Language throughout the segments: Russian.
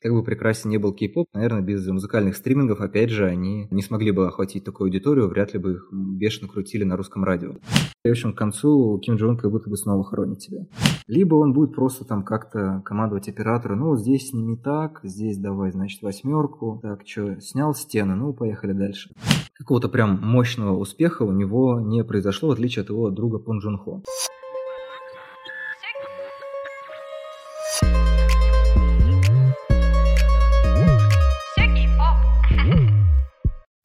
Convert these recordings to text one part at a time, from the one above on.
Как бы прекрасен не был кей-поп, наверное, без музыкальных стримингов, опять же, они не смогли бы охватить такую аудиторию, вряд ли бы их бешено крутили на русском радио. В общем, к концу Ким Джон как будто бы снова хоронит тебя. Либо он будет просто там как-то командовать оператору, ну, здесь сними так, здесь давай, значит, восьмерку, так, что, снял стены, ну, поехали дальше. Какого-то прям мощного успеха у него не произошло, в отличие от его друга Пон Джун Хо.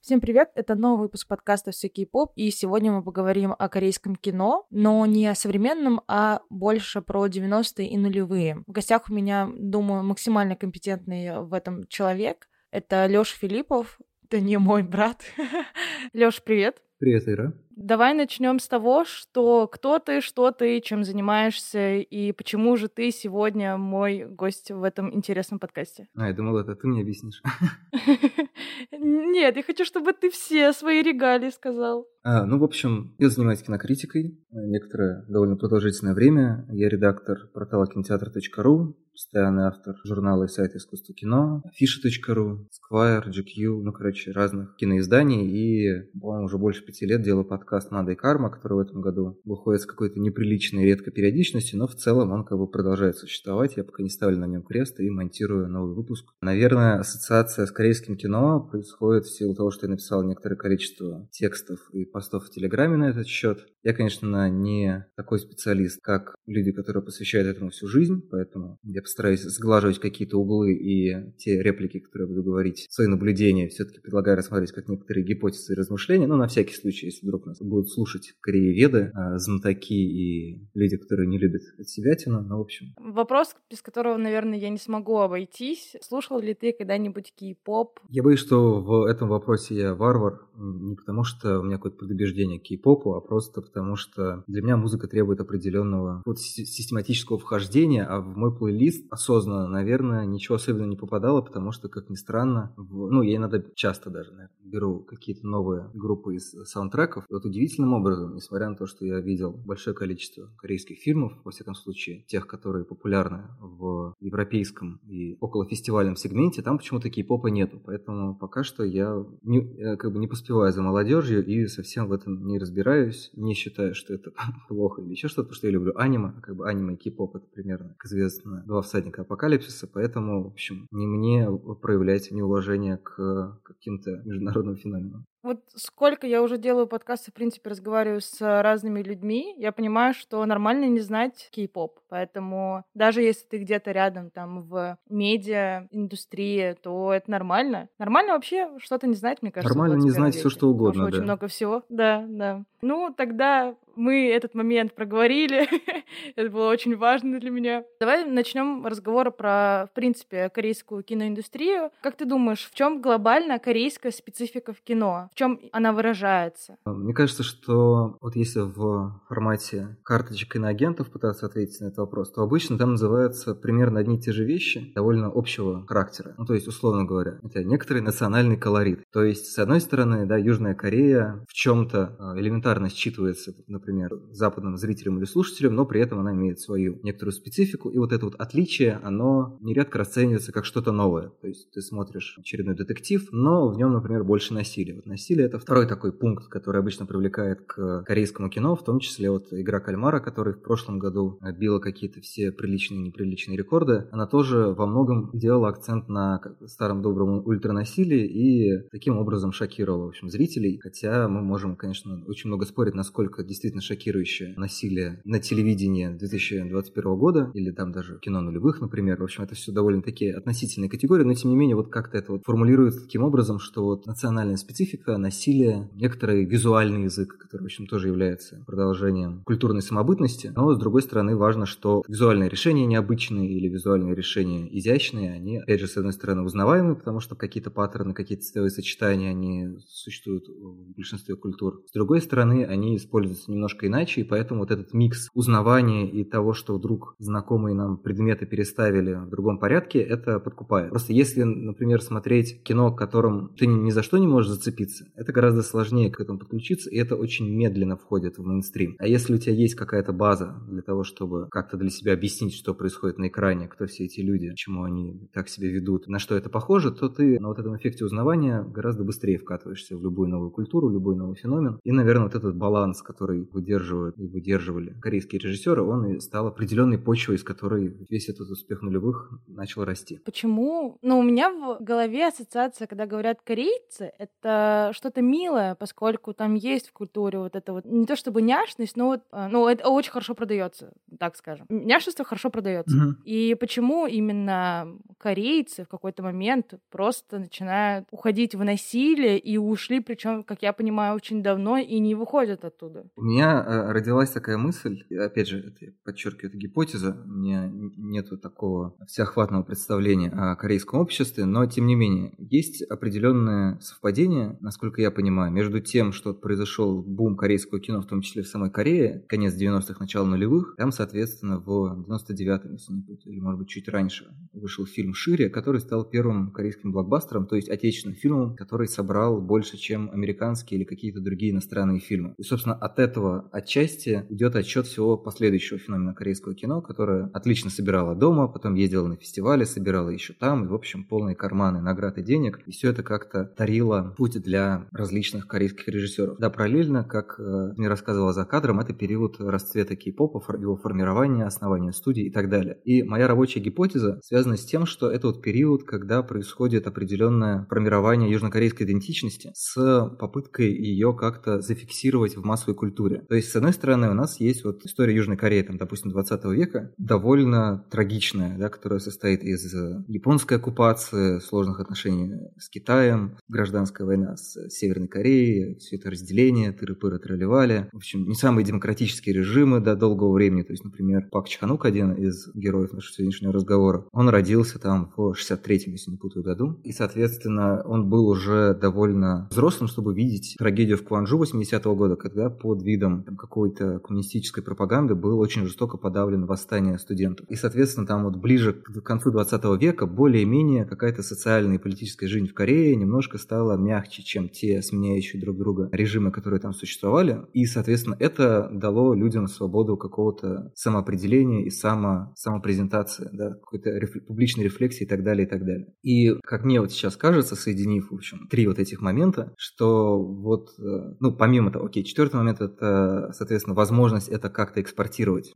Всем привет, это новый выпуск подкаста «Все кей-поп», и сегодня мы поговорим о корейском кино, но не о современном, а больше про 90-е и нулевые. В гостях у меня, думаю, максимально компетентный в этом человек. Это Лёша Филиппов, это не мой брат. Лёш, привет. Привет, Ира. Давай начнем с того, что кто ты, что ты, чем занимаешься, и почему же ты сегодня мой гость в этом интересном подкасте. Я думала, это ты мне объяснишь. Нет, я хочу, чтобы ты все свои регалии сказал. В общем, я занимаюсь кинокритикой некоторое довольно продолжительное время. Я редактор портала кинотеатр.ру, постоянный автор журнала и сайта «Искусство кино», Fisha.ru, Squire, GQ, разных киноизданий. И, по-моему, уже больше 5 лет делаю подкаст «Надо и карма», который в этом году выходит с какой-то неприличной редкой периодичностью, но в целом он как бы продолжает существовать. Я пока не ставлю на нем крест и монтирую новый выпуск. Наверное, ассоциация с корейским кино происходит в силу того, что я написал некоторое количество текстов и постов в Телеграме на этот счет. Я, конечно, не такой специалист, как люди, которые посвящают этому всю жизнь, поэтому я постараюсь сглаживать какие-то углы, и те реплики, которые буду говорить, свои наблюдения, все-таки предлагаю рассмотреть как некоторые гипотезы и размышления, но на всякий случай, если вдруг нас будут слушать корееведы, знатоки и люди, которые не любят отсебятину, ну, в общем. Вопрос, без которого, наверное, я не смогу обойтись. Слушал ли ты когда-нибудь кей-поп? Я боюсь, что в этом вопросе я варвар, не потому что у меня какое-то предубеждение к кей-попу, а просто потому что для меня музыка требует определенного систематического вхождения, а в мой плейлист осознанно, наверное, ничего особенного не попадало, потому что, как ни странно, я иногда часто даже, беру какие-то новые группы из саундтреков. Вот удивительным образом, несмотря на то, что я видел большое количество корейских фильмов, во всяком случае, тех, которые популярны в европейском и околофестивальном сегменте, там почему-то кей-попа нету, поэтому пока что я не поспеваю за молодежью и совсем в этом не разбираюсь, не считаю, что это плохо или еще что-то, потому что я люблю аниме, аниме и кей-поп — это примерно, как известно, 2 всадника апокалипсиса, поэтому, в общем, не мне проявлять неуважение к каким-то международным феноменам. Вот сколько я уже делаю подкасты, в принципе, разговариваю с разными людьми, я понимаю, что нормально не знать кей-поп. Поэтому даже если ты где-то рядом, там, в медиа, индустрии, то это нормально. Нормально вообще что-то не знать, мне кажется. Нормально не знать все, что угодно, потому что очень много всего. Да. Тогда мы этот момент проговорили. Это было очень важно для меня. Давай начнем разговор про, в принципе, корейскую киноиндустрию. Как ты думаешь, в чем глобально корейская специфика в кино? В чем она выражается? Мне кажется, что вот если в формате карточек иноагентов пытаться ответить на этот вопрос, то обычно там называются примерно одни и те же вещи довольно общего характера. То есть, условно говоря, это некоторый национальный колорит. То есть, с одной стороны, Южная Корея в чем-то элементарно считывается, например, западным зрителям или слушателям, но при этом она имеет свою некоторую специфику, и вот это вот отличие, оно нередко расценивается как что-то новое. То есть ты смотришь очередной детектив, но в нем, например, больше насилия. Вот насилие — это второй такой пункт, который обычно привлекает к корейскому кино, в том числе вот «Игра Кальмара», которая в прошлом году била какие-то все приличные и неприличные рекорды. Она тоже во многом делала акцент на старом добром ультранасилии и таким образом шокировала, в общем, зрителей. Хотя мы можем, конечно, очень много спорить, насколько действительно шокирующее насилие на телевидении 2021 года, или там даже кино нулевых, например. В общем, это все довольно-таки относительные категории, но тем не менее вот как-то это вот формулируется таким образом, что вот национальная специфика, насилие, некоторый визуальный язык, который, в общем, тоже является продолжением культурной самобытности, но, с другой стороны, важно, что визуальные решения необычные или визуальные решения изящные, они, опять же, с одной стороны, узнаваемы, потому что какие-то паттерны, какие-то цветовые сочетания, они существуют в большинстве культур. С другой стороны, они используются немножко иначе, и поэтому вот этот микс узнавания и того, что вдруг знакомые нам предметы переставили в другом порядке, это подкупает. Просто если, например, смотреть кино, которым ты ни за что не можешь зацепиться, подключиться. Это гораздо сложнее к этому подключиться, и это очень медленно входит в мейнстрим. А если у тебя есть какая-то база для того, чтобы как-то для себя объяснить, что происходит на экране, кто все эти люди, почему они так себя ведут, на что это похоже, то ты на вот этом эффекте узнавания гораздо быстрее вкатываешься в любую новую культуру, любой новый феномен. И, наверное, вот этот баланс, который выдерживают и выдерживали корейские режиссеры, он и стал определенной почвой, из которой весь этот успех нулевых начал расти. Почему? Ну, у меня в голове ассоциация, когда говорят корейцы, это что-то милое, поскольку там есть в культуре вот это вот не то чтобы няшность, но вот, ну, это очень хорошо продается, так скажем. Няшество хорошо продается. Mm-hmm. И почему именно корейцы в какой-то момент просто начинают уходить в насилие и ушли, причем, как я понимаю, очень давно и не выходят оттуда? У меня родилась такая мысль, опять же, это, я подчеркиваю, это гипотеза, у меня нету такого всеохватного представления о корейском обществе, но, тем не менее, есть определенное совпадение, насколько я понимаю, между тем, что произошел бум корейского кино, в том числе в самой Корее, конец 90-х, начало нулевых, там, соответственно, в 99-м, если не путаю, или, может быть, чуть раньше, вышел фильм «Шире», который стал первым корейским блокбастером, то есть отечественным фильмом, который собрал больше, чем американские или какие-то другие иностранные фильмы. И, собственно, от этого отчасти идет отсчет всего последующего феномена корейского кино, которое отлично собирало дома, потом ездило на фестивале, собирало еще там, и, в общем, полные карманы наград и денег, и все это как-то тарило путь для различных корейских режиссеров. Да, параллельно, как мне рассказывала за кадром, это период расцвета кей-попа, его формирования, основания студий и так далее. И моя рабочая гипотеза связана с тем, что это вот период, когда происходит определенное формирование южнокорейской идентичности с попыткой ее как-то зафиксировать в массовой культуре. То есть, с одной стороны, у нас есть вот история Южной Кореи, там, допустим, 20 века, довольно трагичная, да, которая состоит из японской оккупации, сложных отношений с Китаем, гражданская война с Северной Кореей, все это разделение, тыры-пыры, тролливали. В общем, не самые демократические режимы до долгого времени. То есть, например, Пак Чханук, один из героев нашего сегодняшнего разговора, он родился там в 63-м, если не путаю, году. И, соответственно, он был уже довольно взрослым, чтобы видеть трагедию в Кванджу 80-го года, когда под видом там какой-то коммунистической пропаганды было очень жестоко подавлено восстание студентов. И, соответственно, там вот ближе к концу 20 века более-менее какая-то социальная и политическая жизнь в Корее немножко стала мягче, чем те сменяющие друг друга режимы, которые там существовали. И, соответственно, это дало людям свободу какого-то самоопределения и самопрезентации, да, какой-то публичной рефлексии и так далее, и так далее. И, как мне вот сейчас кажется, соединив, в общем, три вот этих момента, что вот, ну, помимо того, окей, четвертый момент — это, соответственно, возможность это как-то экспортировать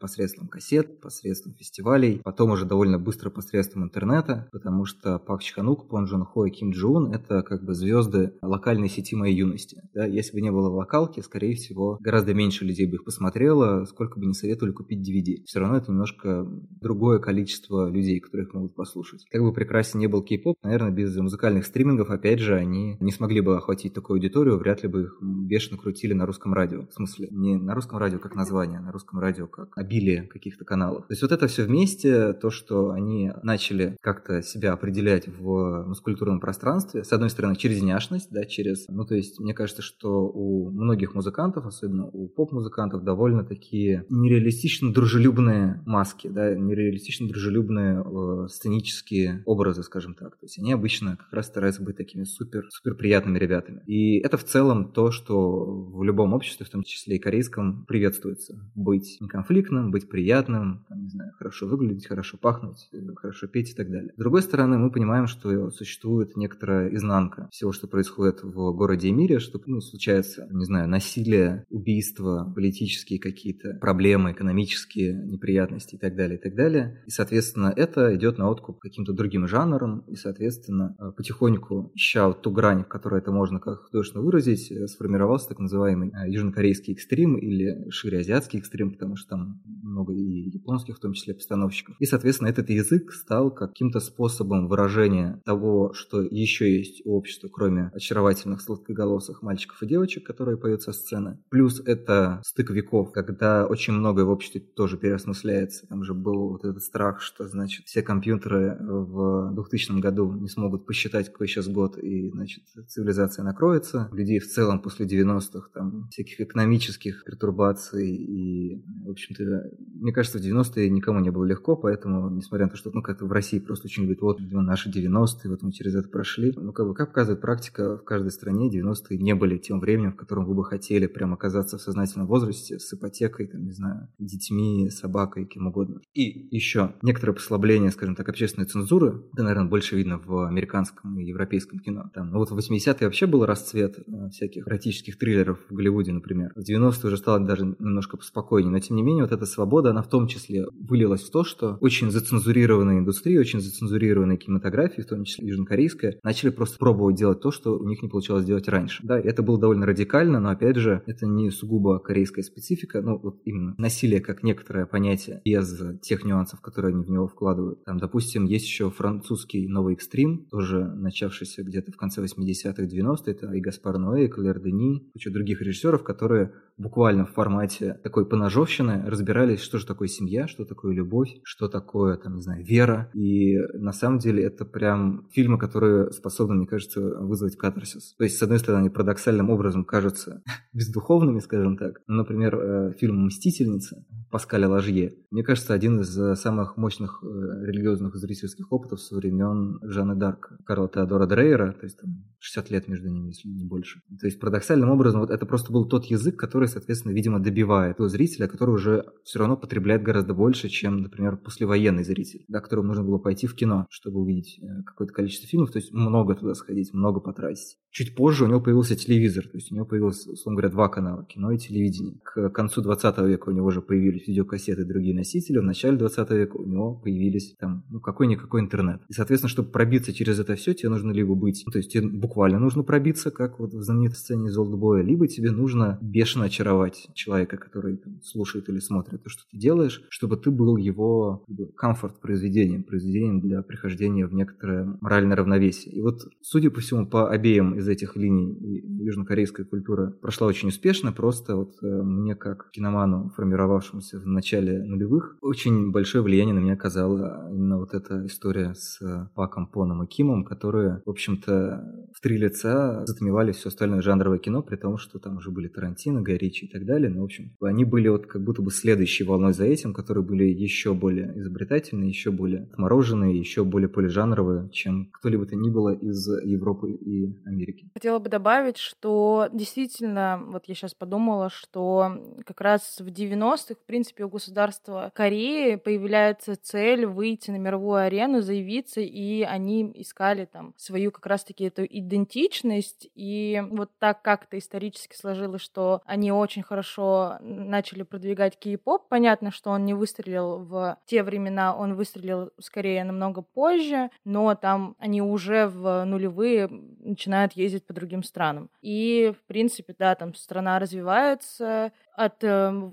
посредством кассет, посредством фестивалей, потом уже довольно быстро посредством интернета, потому что Пак Чханук, Пон Джун Хо и Ким Джон — это как бы звезды локальной сети моей юности. Да? Если бы не было локалки, скорее всего, гораздо меньше людей бы их посмотрело, сколько бы не советовали купить DVD. Все равно это немножко другое количество людей, которых могут послушать. Как бы прекрасен не был кей-поп, наверное, без музыкальных стримингов, опять же, они не смогли бы охватить такую аудиторию, вряд ли бы их бешено крутили на русском радио. В смысле, не на русском радио как название, а на русском радио как обилие каких-то каналов. То есть вот это все вместе, то, что они начали как-то себя определять в мускультурном пространстве, с одной стороны, через няшность, да, через... Ну, то есть, мне кажется, что у многих музыкантов, особенно у поп-музыкантов, довольно такие нереалистично дружелюбные маски, да, нереалистично дружелюбные сценические образы, скажем так. То есть они обычно как раз стараются быть такими супер приятными ребятами. И это в целом то, что в любом обществе, в том числе и корейском, приветствуется. Быть неконфликтным, быть приятным, там, не знаю, хорошо выглядеть, хорошо пахнуть, хорошо петь и так далее. С другой стороны, мы понимаем, что существует некоторая изнанка всего, что происходит в городе и мире, что, ну, случается, не знаю, насилие, убийства, политические какие-то проблемы, экономические неприятности и так далее, и так далее. И, соответственно, это идет на откуп каким-то другим жанрам, и, соответственно, потихоньку, ища вот ту грань, в которой это можно как художественно выразить, сформировался так называемый южнокорейский экстрим или широазиатский экстрим, потому что там много и японских, в том числе, постановщиков. И, соответственно, этот язык стал каким-то способом выражения того, что еще есть у общества, кроме очаровательных сладкоголосых мальчиков и девочек, которые поют со сцены. Плюс это стык веков, когда очень многое в обществе тоже переосмысляется. Там же был вот этот страх, что, значит, все компьютеры в 2000 году не смогут посчитать, какой сейчас год, и, значит, цивилизация накроется. Людей в целом после 90-х, там, всяких экономических пертурбаций и, в общем-то, мне кажется, в 90-е никому не было легко, поэтому, несмотря на то, что, ну, как-то в России просто очень любят, вот, наши 90-е, вот мы через это прошли. Ну, как бы, как показывает практика, практика в каждой стране 90-е не были тем временем, в котором вы бы хотели прям оказаться в сознательном возрасте с ипотекой, там, не знаю, детьми, собакой, кем угодно. И еще некоторое послабление, скажем так, общественной цензуры, это, наверное, больше видно в американском и европейском кино. Там, ну вот в 80-е вообще был расцвет всяких эротических триллеров в Голливуде, например. В 90-е уже стало даже немножко поспокойнее, но тем не менее вот эта свобода, она в том числе вылилась в то, что очень зацензурированная индустрия, очень зацензурированные кинематографии, в том числе южнокорейская, начали просто пробовать делать то, что у них не получалось делать раньше. Да, это было довольно радикально, но, опять же, это не сугубо корейская специфика, ну, вот именно насилие как некоторое понятие без тех нюансов, которые они в него вкладывают. Там, допустим, есть еще французский новый экстрим, тоже начавшийся где-то в конце 80-х, 90-х, это и Гаспар Ноэ, и Клэр Дени, куча других режиссеров, которые буквально в формате такой поножовщины разбирались, что же такое семья, что такое любовь, что такое, там, не знаю, вера. И на самом деле это прям фильмы, которые способны, мне кажется, вызвать катарсис. То есть, с одной стороны, они парадоксальным образом кажутся бездуховными, скажем так. Ну, например, фильм «Мстительница» Паскаля Ложье, мне кажется, один из самых мощных религиозных зрительских опытов со времен Жанны Дарк, Карла Теодора Дрейера, то есть там 60 лет между ними, если не больше. То есть, парадоксальным образом, вот это просто был тот язык, который, соответственно, видимо, добивает того зрителя, который уже все равно потребляет гораздо больше, чем, например, послевоенный зритель, да, которому нужно было пойти в кино, чтобы увидеть какое-то количество фильмов, то есть много туда сходить, много потратить. Чуть позже у него появился телевизор, то есть у него появилось, условно говоря, два канала, кино и телевидение. К концу 20 века у него уже появились видеокассеты и другие носители, в начале 20 века у него появились там, ну, какой-никакой интернет. И, соответственно, чтобы пробиться через это все, тебе нужно либо быть, то есть тебе буквально нужно пробиться, как вот в знаменитой сцене из «Олдбоя», либо тебе нужно бешено очаровать человека, который там слушает или смотрит то, что ты делаешь, чтобы ты был его комфорт произведением для прихождения в некоторое моральное равновесие. И вот, судя по всему, по обеим из этих линий южнокорейская культура прошла очень успешно, просто вот мне как киноману, формировавшемуся в начале нулевых, очень большое влияние на меня оказала именно вот эта история с Паком, Поном и Кимом, которые, в общем-то, в три лица затмевали все остальное жанровое кино, при том, что там уже были Тарантино, Гай Ричи и так далее, но, в общем, они были вот как будто бы следующей волной за этим, которые были еще более изобретательные, еще более отмороженные, еще более полижанровые, чем кто-либо то ни было из Европы и Америки. Хотела бы добавить, что действительно, вот я сейчас подумала, что как раз в 90-х, в принципе, у государства Кореи появляется цель выйти на мировую арену, заявиться, и они искали там свою как раз-таки эту идентичность, и вот так как-то исторически сложилось, что они очень хорошо начали продвигать кей-поп. Понятно, что он не выстрелил в те времена, он выстрелил скорее намного позже, но там они уже в нулевые начинают ездить по другим странам. И, в принципе, да, там страна развивается от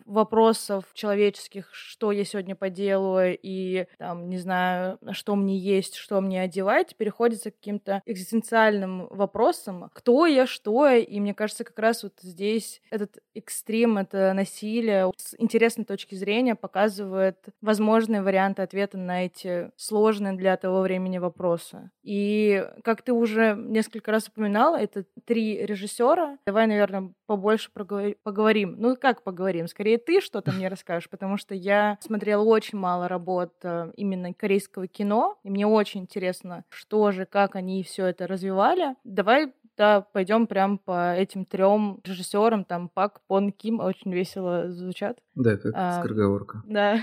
вопросов человеческих, что я сегодня поделаю и, там, не знаю, что мне есть, что мне одевать, переходится к каким-то экзистенциальным вопросам, кто я, что я, и мне кажется, как раз вот здесь этот экстрим, это насилие с интересной точки зрения показывает возможные варианты ответа на эти сложные для того времени вопросы. И, как ты уже несколько раз упоминала, это три режиссера. Давай, наверное, побольше поговорим. Ну, как поговорим? Скорее, ты что-то мне расскажешь, потому что я смотрела очень мало работ именно корейского кино, и мне очень интересно, что же, как они все это развивали. Давай, да, пойдем прям по этим трем режиссерам, там Пак, Пон, Ким, очень весело звучат. Да, как скороговорка. Да.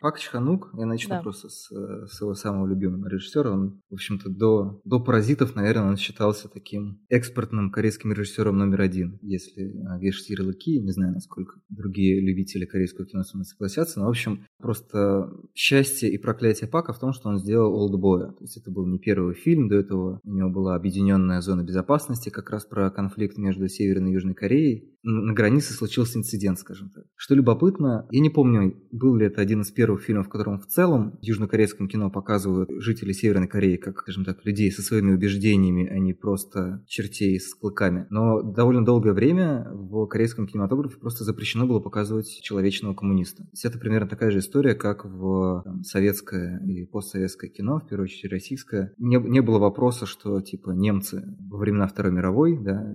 Пак Чханук, я начну просто с своего самого любимого режиссера. Он, в общем-то, до «Паразитов», наверное, он считался таким экспортным корейским режиссером номер один. Если вешать ярлыки, не знаю, насколько другие любители корейского кино со мной согласятся, но, в общем, просто счастье и проклятие Пака в том, что он сделал «Олдбоя». То есть это был не первый фильм, до этого у него была «Объединенная зона безопасности», как раз про конфликт между Северной и Южной Кореей. На границе случился инцидент, скажем так. Что любопытно, я не помню, был ли это один из первых фильмов, в котором в целом в южнокорейском кино показывают жителей Северной Кореи как, скажем так, людей со своими убеждениями, а не просто чертей с клыками. Но довольно долгое время в корейском кинематографе просто запрещено было показывать человечного коммуниста. То есть это примерно такая же история, как в там, советское и постсоветское кино, в первую очередь российское. Не было вопроса, что типа немцы во времена Второй мировой, да,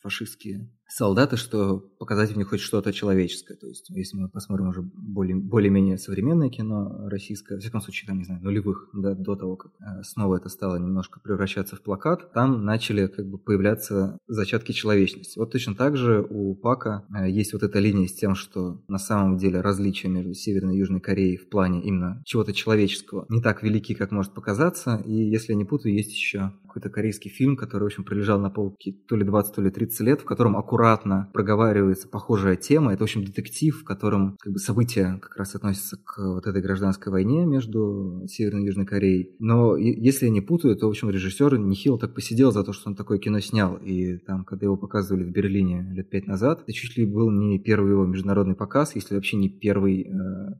фашистские солдаты, что показать в них хоть что-то человеческое. То есть, если мы посмотрим уже более-менее современное кино российское, во всяком случае, там, не знаю, нулевых, да, до того, как снова это стало немножко превращаться в плакат, там начали как бы появляться зачатки человечности. Вот точно так же у Пака есть вот эта линия с тем, что на самом деле различия между Северной и Южной Кореей в плане именно чего-то человеческого не так велики, как может показаться. И, если я не путаю, есть еще какой-то корейский фильм, который, в общем, пролежал на полке то ли 20, то ли 30 лет, в котором аккуратно проговаривается похожая тема. Это, в общем, детектив, в котором как бы события как раз относятся к вот этой гражданской войне между Северной и Южной Кореей. Но если я не путаю, то, в общем, режиссер нехило так посидел за то, что он такое кино снял. И там, когда его показывали в Берлине лет 5 назад, это чуть ли был не первый его международный показ, если вообще не первый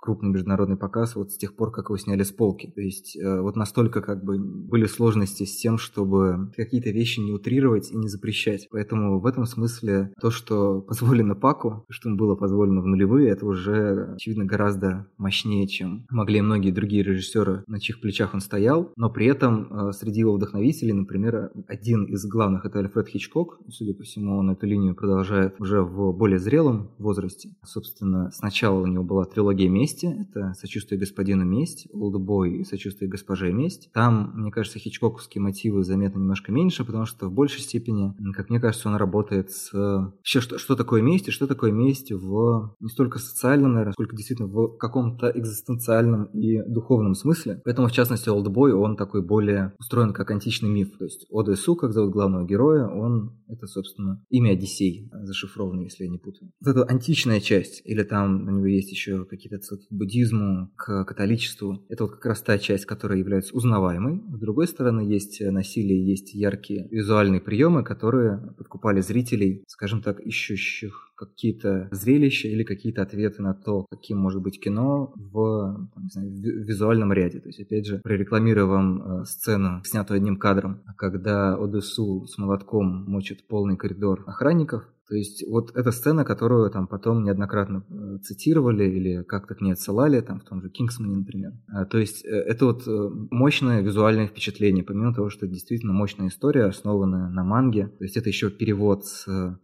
крупный международный показ вот с тех пор, как его сняли с полки. То есть вот настолько как бы были сложности с тем, чтобы какие-то вещи не утрировать и не запрещать. Поэтому в этом смысле то, что позволено Паку, что ему было позволено в нулевые, это уже, очевидно, гораздо мощнее, чем могли многие другие режиссеры, на чьих плечах он стоял. Но при этом среди его вдохновителей, например, один из главных — это Альфред Хичкок. Судя по всему, он эту линию продолжает уже в более зрелом возрасте. Собственно, сначала у него была трилогия мести. Это «Сочувствие господину Месть», «Олдбой» и «Сочувствие госпожи Месть». Там, мне кажется, хичкоковские мотивы заметно немножко меньше, потому что в большей степени, как мне кажется, он работает с... Вообще, что такое месть и что такое месть в не столько социальном, наверное, сколько действительно в каком-то экзистенциальном и духовном смысле. Поэтому, в частности, «Олдбой», он такой более устроен как античный миф. То есть О Дэ Су, как зовут главного героя, он... Это, собственно, имя Одиссей, зашифрованное, если я не путаю. Вот эта античная часть, или там у него есть еще какие-то отсылки к буддизму, к католичеству. Это вот как раз та часть, которая является узнаваемой. С другой стороны, есть насилие, есть яркие визуальные приемы, которые подкупали зрителей, скажем так, ищущих какие-то зрелища или какие-то ответы на то, каким может быть кино в, там, не знаю, в визуальном ряде. То есть, опять же, прорекламирую вам сцену, снятую одним кадром, когда О Дэ Су с молотком мочит полный коридор охранников. То есть вот эта сцена, которую там потом неоднократно цитировали или как-то к ней отсылали, там в том же «Кингсмане», например. То есть это вот мощное визуальное впечатление, помимо того, что это действительно мощная история, основанная на манге. То есть это еще перевод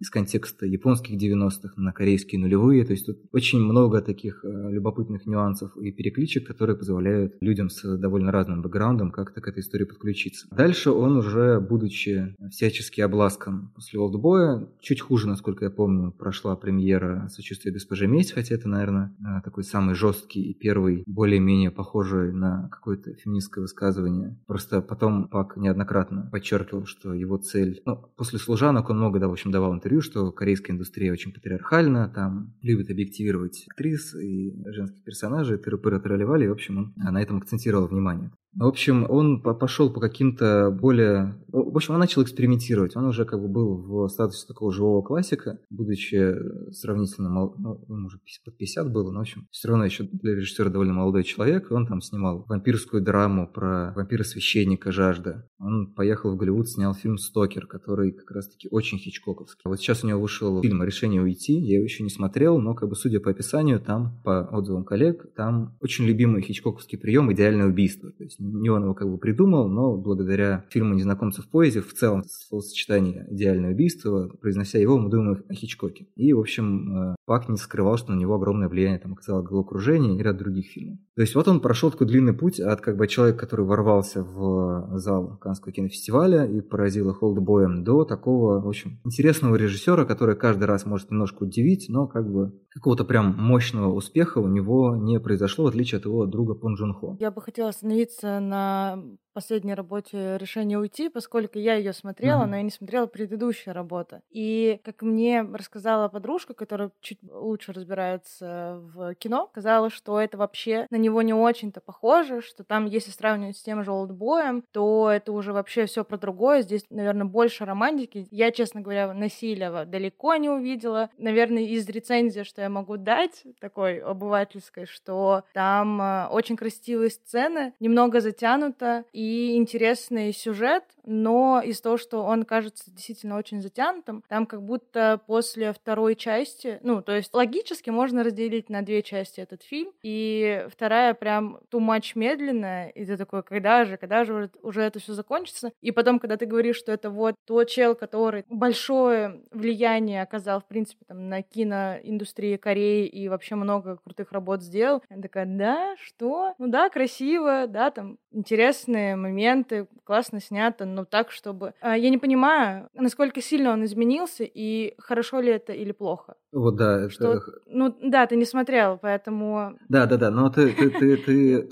из контекста японских 90-х на корейские нулевые. То есть тут очень много таких любопытных нюансов и перекличек, которые позволяют людям с довольно разным бэкграундом как-то к этой истории подключиться. Дальше он уже, будучи всячески обласкан после «Олдбоя», чуть хуже, насколько я помню, прошла премьера «Сочувствие госпожи Месть», хотя это, наверное, такой самый жесткий и первый, более-менее похожий на какое-то феминистское высказывание. Просто потом Пак неоднократно подчеркивал, что его цель... после «Служанок» он много, да, в общем, давал интервью, что корейская индустрия очень патриархальна, там любит объективировать актрис и женских персонажей, тыры-пыры тролливали, и, в общем, он на этом акцентировал внимание. В общем, он пошел по каким-то более... В общем, он начал экспериментировать. Он уже как бы был в статусе такого живого классика, будучи сравнительно молодым. Ему уже под 50 было, но, в общем, все равно еще для режиссера довольно молодой человек. Он там снимал вампирскую драму про вампира-священника «Жажда». Он поехал в Голливуд, снял фильм «Стокер», который как раз-таки очень хичкоковский. Вот сейчас у него вышел фильм «Решение уйти». Я его еще не смотрел, но, как бы, судя по описанию, там, по отзывам коллег, там очень любимый хичкоковский прием — идеальное убийство. То есть не он его как бы придумал, но благодаря фильму «Незнакомцы в поезде», в целом словосочетание «идеальное убийство», произнося его, мы думаем о Хичкоке. И, в общем, Пак не скрывал, что на него огромное влияние там оказало «Головокружение» и ряд других фильмов. То есть вот он прошел такой длинный путь от как бы человека, который ворвался в зал Каннского кинофестиваля и поразил их «Олдбоем», до такого, в общем, интересного режиссера, который каждый раз может немножко удивить, но как бы какого-то прям мощного успеха у него не произошло, в отличие от его друга Пон Джун Хо. Я бы хотела остановиться на последней работе «Решение уйти», поскольку я ее смотрела, но я не смотрела предыдущая работа. И, как мне рассказала подружка, которая чуть лучше разбирается в кино, сказала, что это вообще на него не очень-то похоже, что там, если сравнивать с тем же «Олдбоем», то это уже вообще все про другое. Здесь, наверное, больше романтики. Я, честно говоря, насилия далеко не увидела. Наверное, из рецензии, что я могу дать, такой обывательской, что там очень красивые сцены, немного затянуто, и и интересный сюжет, но из-за того, что он кажется действительно очень затянутым, там как будто после второй части, ну, то есть логически можно разделить на две части этот фильм, и вторая прям too much медленная, и ты такой, когда же уже это все закончится? И потом, когда ты говоришь, что это вот тот чел, который большое влияние оказал, в принципе, там, на киноиндустрии Кореи и вообще много крутых работ сделал, я такая, да, что? Ну да, красиво, да, там, интересные моменты, классно снято, но так, чтобы... Я не понимаю, насколько сильно он изменился, и хорошо ли это или плохо. Вот, да. Что... Это... Ну, да, ты не смотрел, поэтому... Да, но ты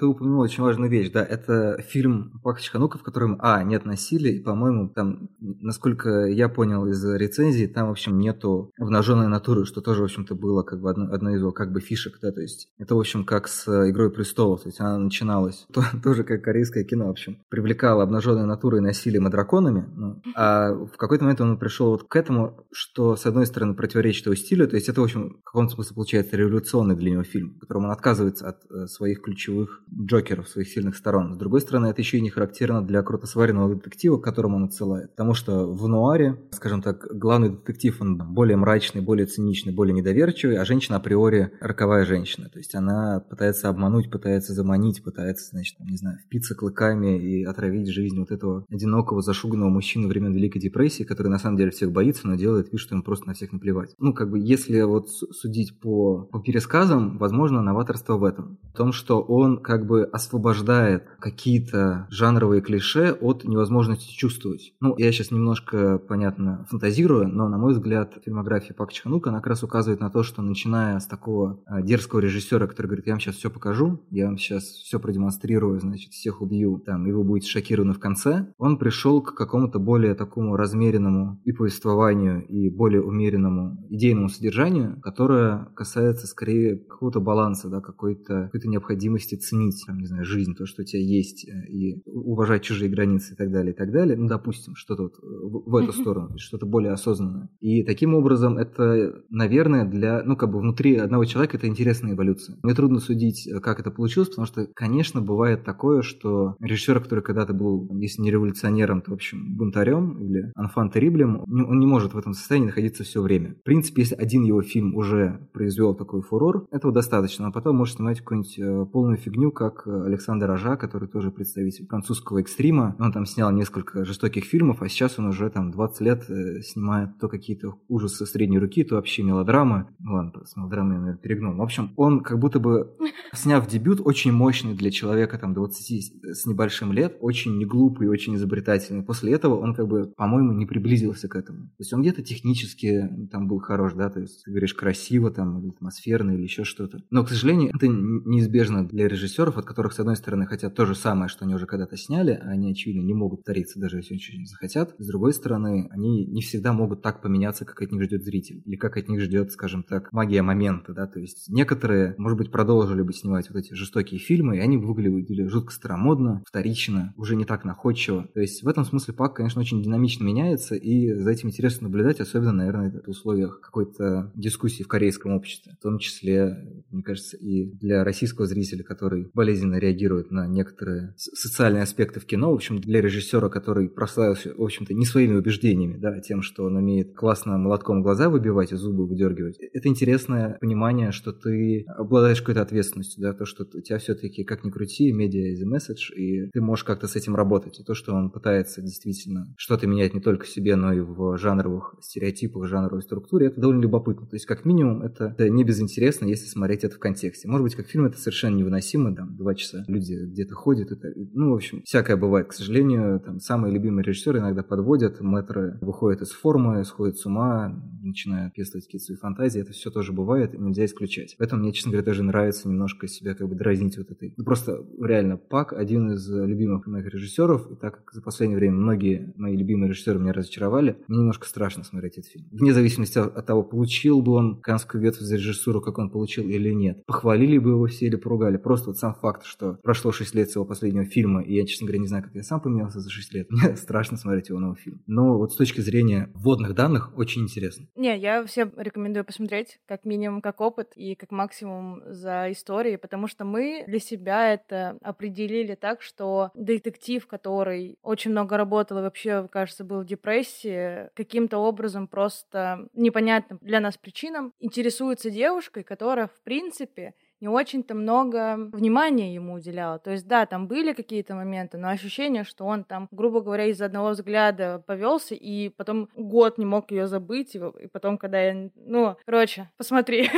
упомянул очень важную вещь, да, это фильм Пака Чханука, в котором, нет насилия, и, по-моему, там, насколько я понял из рецензии, там, в общем, нету обнаженной натуры, что тоже, в общем-то, было как бы одно из его как бы фишек, да, то есть это, в общем, как с «Игрой престолов», то есть она начиналась тоже как корейское кино, в общем, привлекало обнаженной натурой, насилием и драконами, ну, а в какой-то момент он пришел вот к этому, что, с одной стороны, противоречит его стилю, то есть это, в общем, в каком-то смысле получается революционный для него фильм, в котором он отказывается от своих ключевых джокеров, своих сильных сторон. С другой стороны, это еще и не характерно для крутосваренного детектива, к которому он отсылает, потому что в нуаре, скажем так, главный детектив, он более мрачный, более циничный, более недоверчивый, а женщина априори роковая женщина, то есть она пытается обмануть, пытается заманить, пытается, значит, не знаю, впиться клыками и отравить жизнь вот этого одинокого, зашуганного мужчины времен Великой депрессии, который на самом деле всех боится, но делает вид, что ему просто на всех наплевать. Ну, как бы, если вот судить по пересказам, возможно, новаторство в этом. В том, что он как бы освобождает какие-то жанровые клише от невозможности чувствовать. Ну, я сейчас немножко, понятно, фантазирую, но, на мой взгляд, фильмография Пака Чханука, она как раз указывает на то, что начиная с такого дерзкого режиссера, который говорит, я вам сейчас все покажу, я вам сейчас все продемонстрирую, значит, всех убью, там, и вы будете шокированы в конце, он пришел к какому-то более такому размеренному и повествованию, и более умеренному идейному содержанию, которое касается скорее какого-то баланса, да, какой-то необходимости ценить, там, не знаю, жизнь, то, что у тебя есть, и уважать чужие границы и так далее. Ну, допустим, что-то вот в эту сторону, что-то более осознанное. И таким образом это, наверное, для, ну, как бы внутри одного человека это интересная эволюция. Мне трудно судить, как это получилось, потому что, конечно, бывает такое, что режиссер, который когда-то был, если не революционером, то, в общем, бунтарем или enfant terrible, он не может в этом состоянии находиться все время. В принципе, если один его фильм уже произвел такой фурор, этого достаточно, а потом может снимать какую-нибудь полную фигню, как Александр Ажа, который тоже представитель французского экстрима. Он там снял несколько жестоких фильмов, а сейчас он уже там 20 лет снимает то какие-то ужасы средней руки, то вообще мелодрамы. Ладно, с мелодрамой я, наверное, перегнул. В общем, он как будто бы, сняв дебют, очень мощный для человека там 20 с небольшим лет, очень неглупый, очень изобретательный. После этого он как бы, по-моему, не приблизился к этому. То есть он где-то технически там был хорош, да, то есть ты говоришь красиво там, или атмосферно, или еще что-то. Но, к сожалению, это неизбежно для режиссеров, от которых, с одной стороны, хотят то же самое, что они уже когда-то сняли, а они, очевидно, не могут тариться, даже если очень захотят. С другой стороны, они не всегда могут так поменяться, как от них ждет зритель, или как от них ждет, скажем так, магия момента, да, то есть некоторые, может быть, продолжили бы снимать вот эти жестокие фильмы, и они бы выглядели жутко старомодно, вторично, уже не так находчиво. То есть в этом смысле Пак, конечно, очень динамично меняется, и за этим интересно наблюдать, особенно, наверное, в условиях какой-то дискуссии в корейском обществе, в том числе, мне кажется, и для российского зрителя, который болезненно реагирует на некоторые социальные аспекты в кино, в общем, для режиссера, который прославился, в общем-то, не своими убеждениями, да, а тем, что он умеет классно молотком глаза выбивать и зубы выдергивать. Это интересное понимание, что ты обладаешь какой-то ответственностью, да, то, что у тебя все-таки, как ни крути, медиа is a message, и ты можешь как-то с этим работать. И то, что он пытается действительно что-то менять не только в себе, но и в жанровых стереотипах, жанровой структуре, это довольно любопытно. То есть, как минимум, это не безинтересно, если смотреть это в контексте. Может быть, как фильм это совершенно невыносимо, там, 2 часа люди где-то ходят, и так, ну, в общем, всякое бывает. К сожалению, там, самые любимые режиссеры иногда подводят, мэтры выходят из формы, сходят с ума, начинают пестовать какие-то свои фантазии, это все тоже бывает, и нельзя исключать. Поэтому мне, честно говоря, даже нравится немножко себя как бы дразнить вот этой. Ну, просто реально Пак один из любимых моих режиссеров, и так как за последнее время многие мои любимые режиссеры меня разочаровали, мне немножко страшно смотреть этот фильм. Вне зависимости от того, получил бы он каннскую ветвь за режиссуру, как он получил или нет. Похвалили бы его все или поругали. Просто вот сам факт, что прошло 6 лет с его последнего фильма, и я, честно говоря, не знаю, как я сам поменялся за 6 лет. Мне страшно смотреть его новый фильм. Но вот с точки зрения вводных данных очень интересно. Не, я всем рекомендую посмотреть, как минимум, как опыт и как максимум за историей, потому что мы для себя это определили так, что что детектив, который очень много работал и вообще, кажется, был в депрессии, каким-то образом просто непонятным для нас причинам интересуется девушкой, которая, в принципе, не очень-то много внимания ему уделяла. То есть, да, там были какие-то моменты, но ощущение, что он там, грубо говоря, из-за одного взгляда повелся, и потом год не мог ее забыть, и потом, когда я... Ну, короче, посмотри.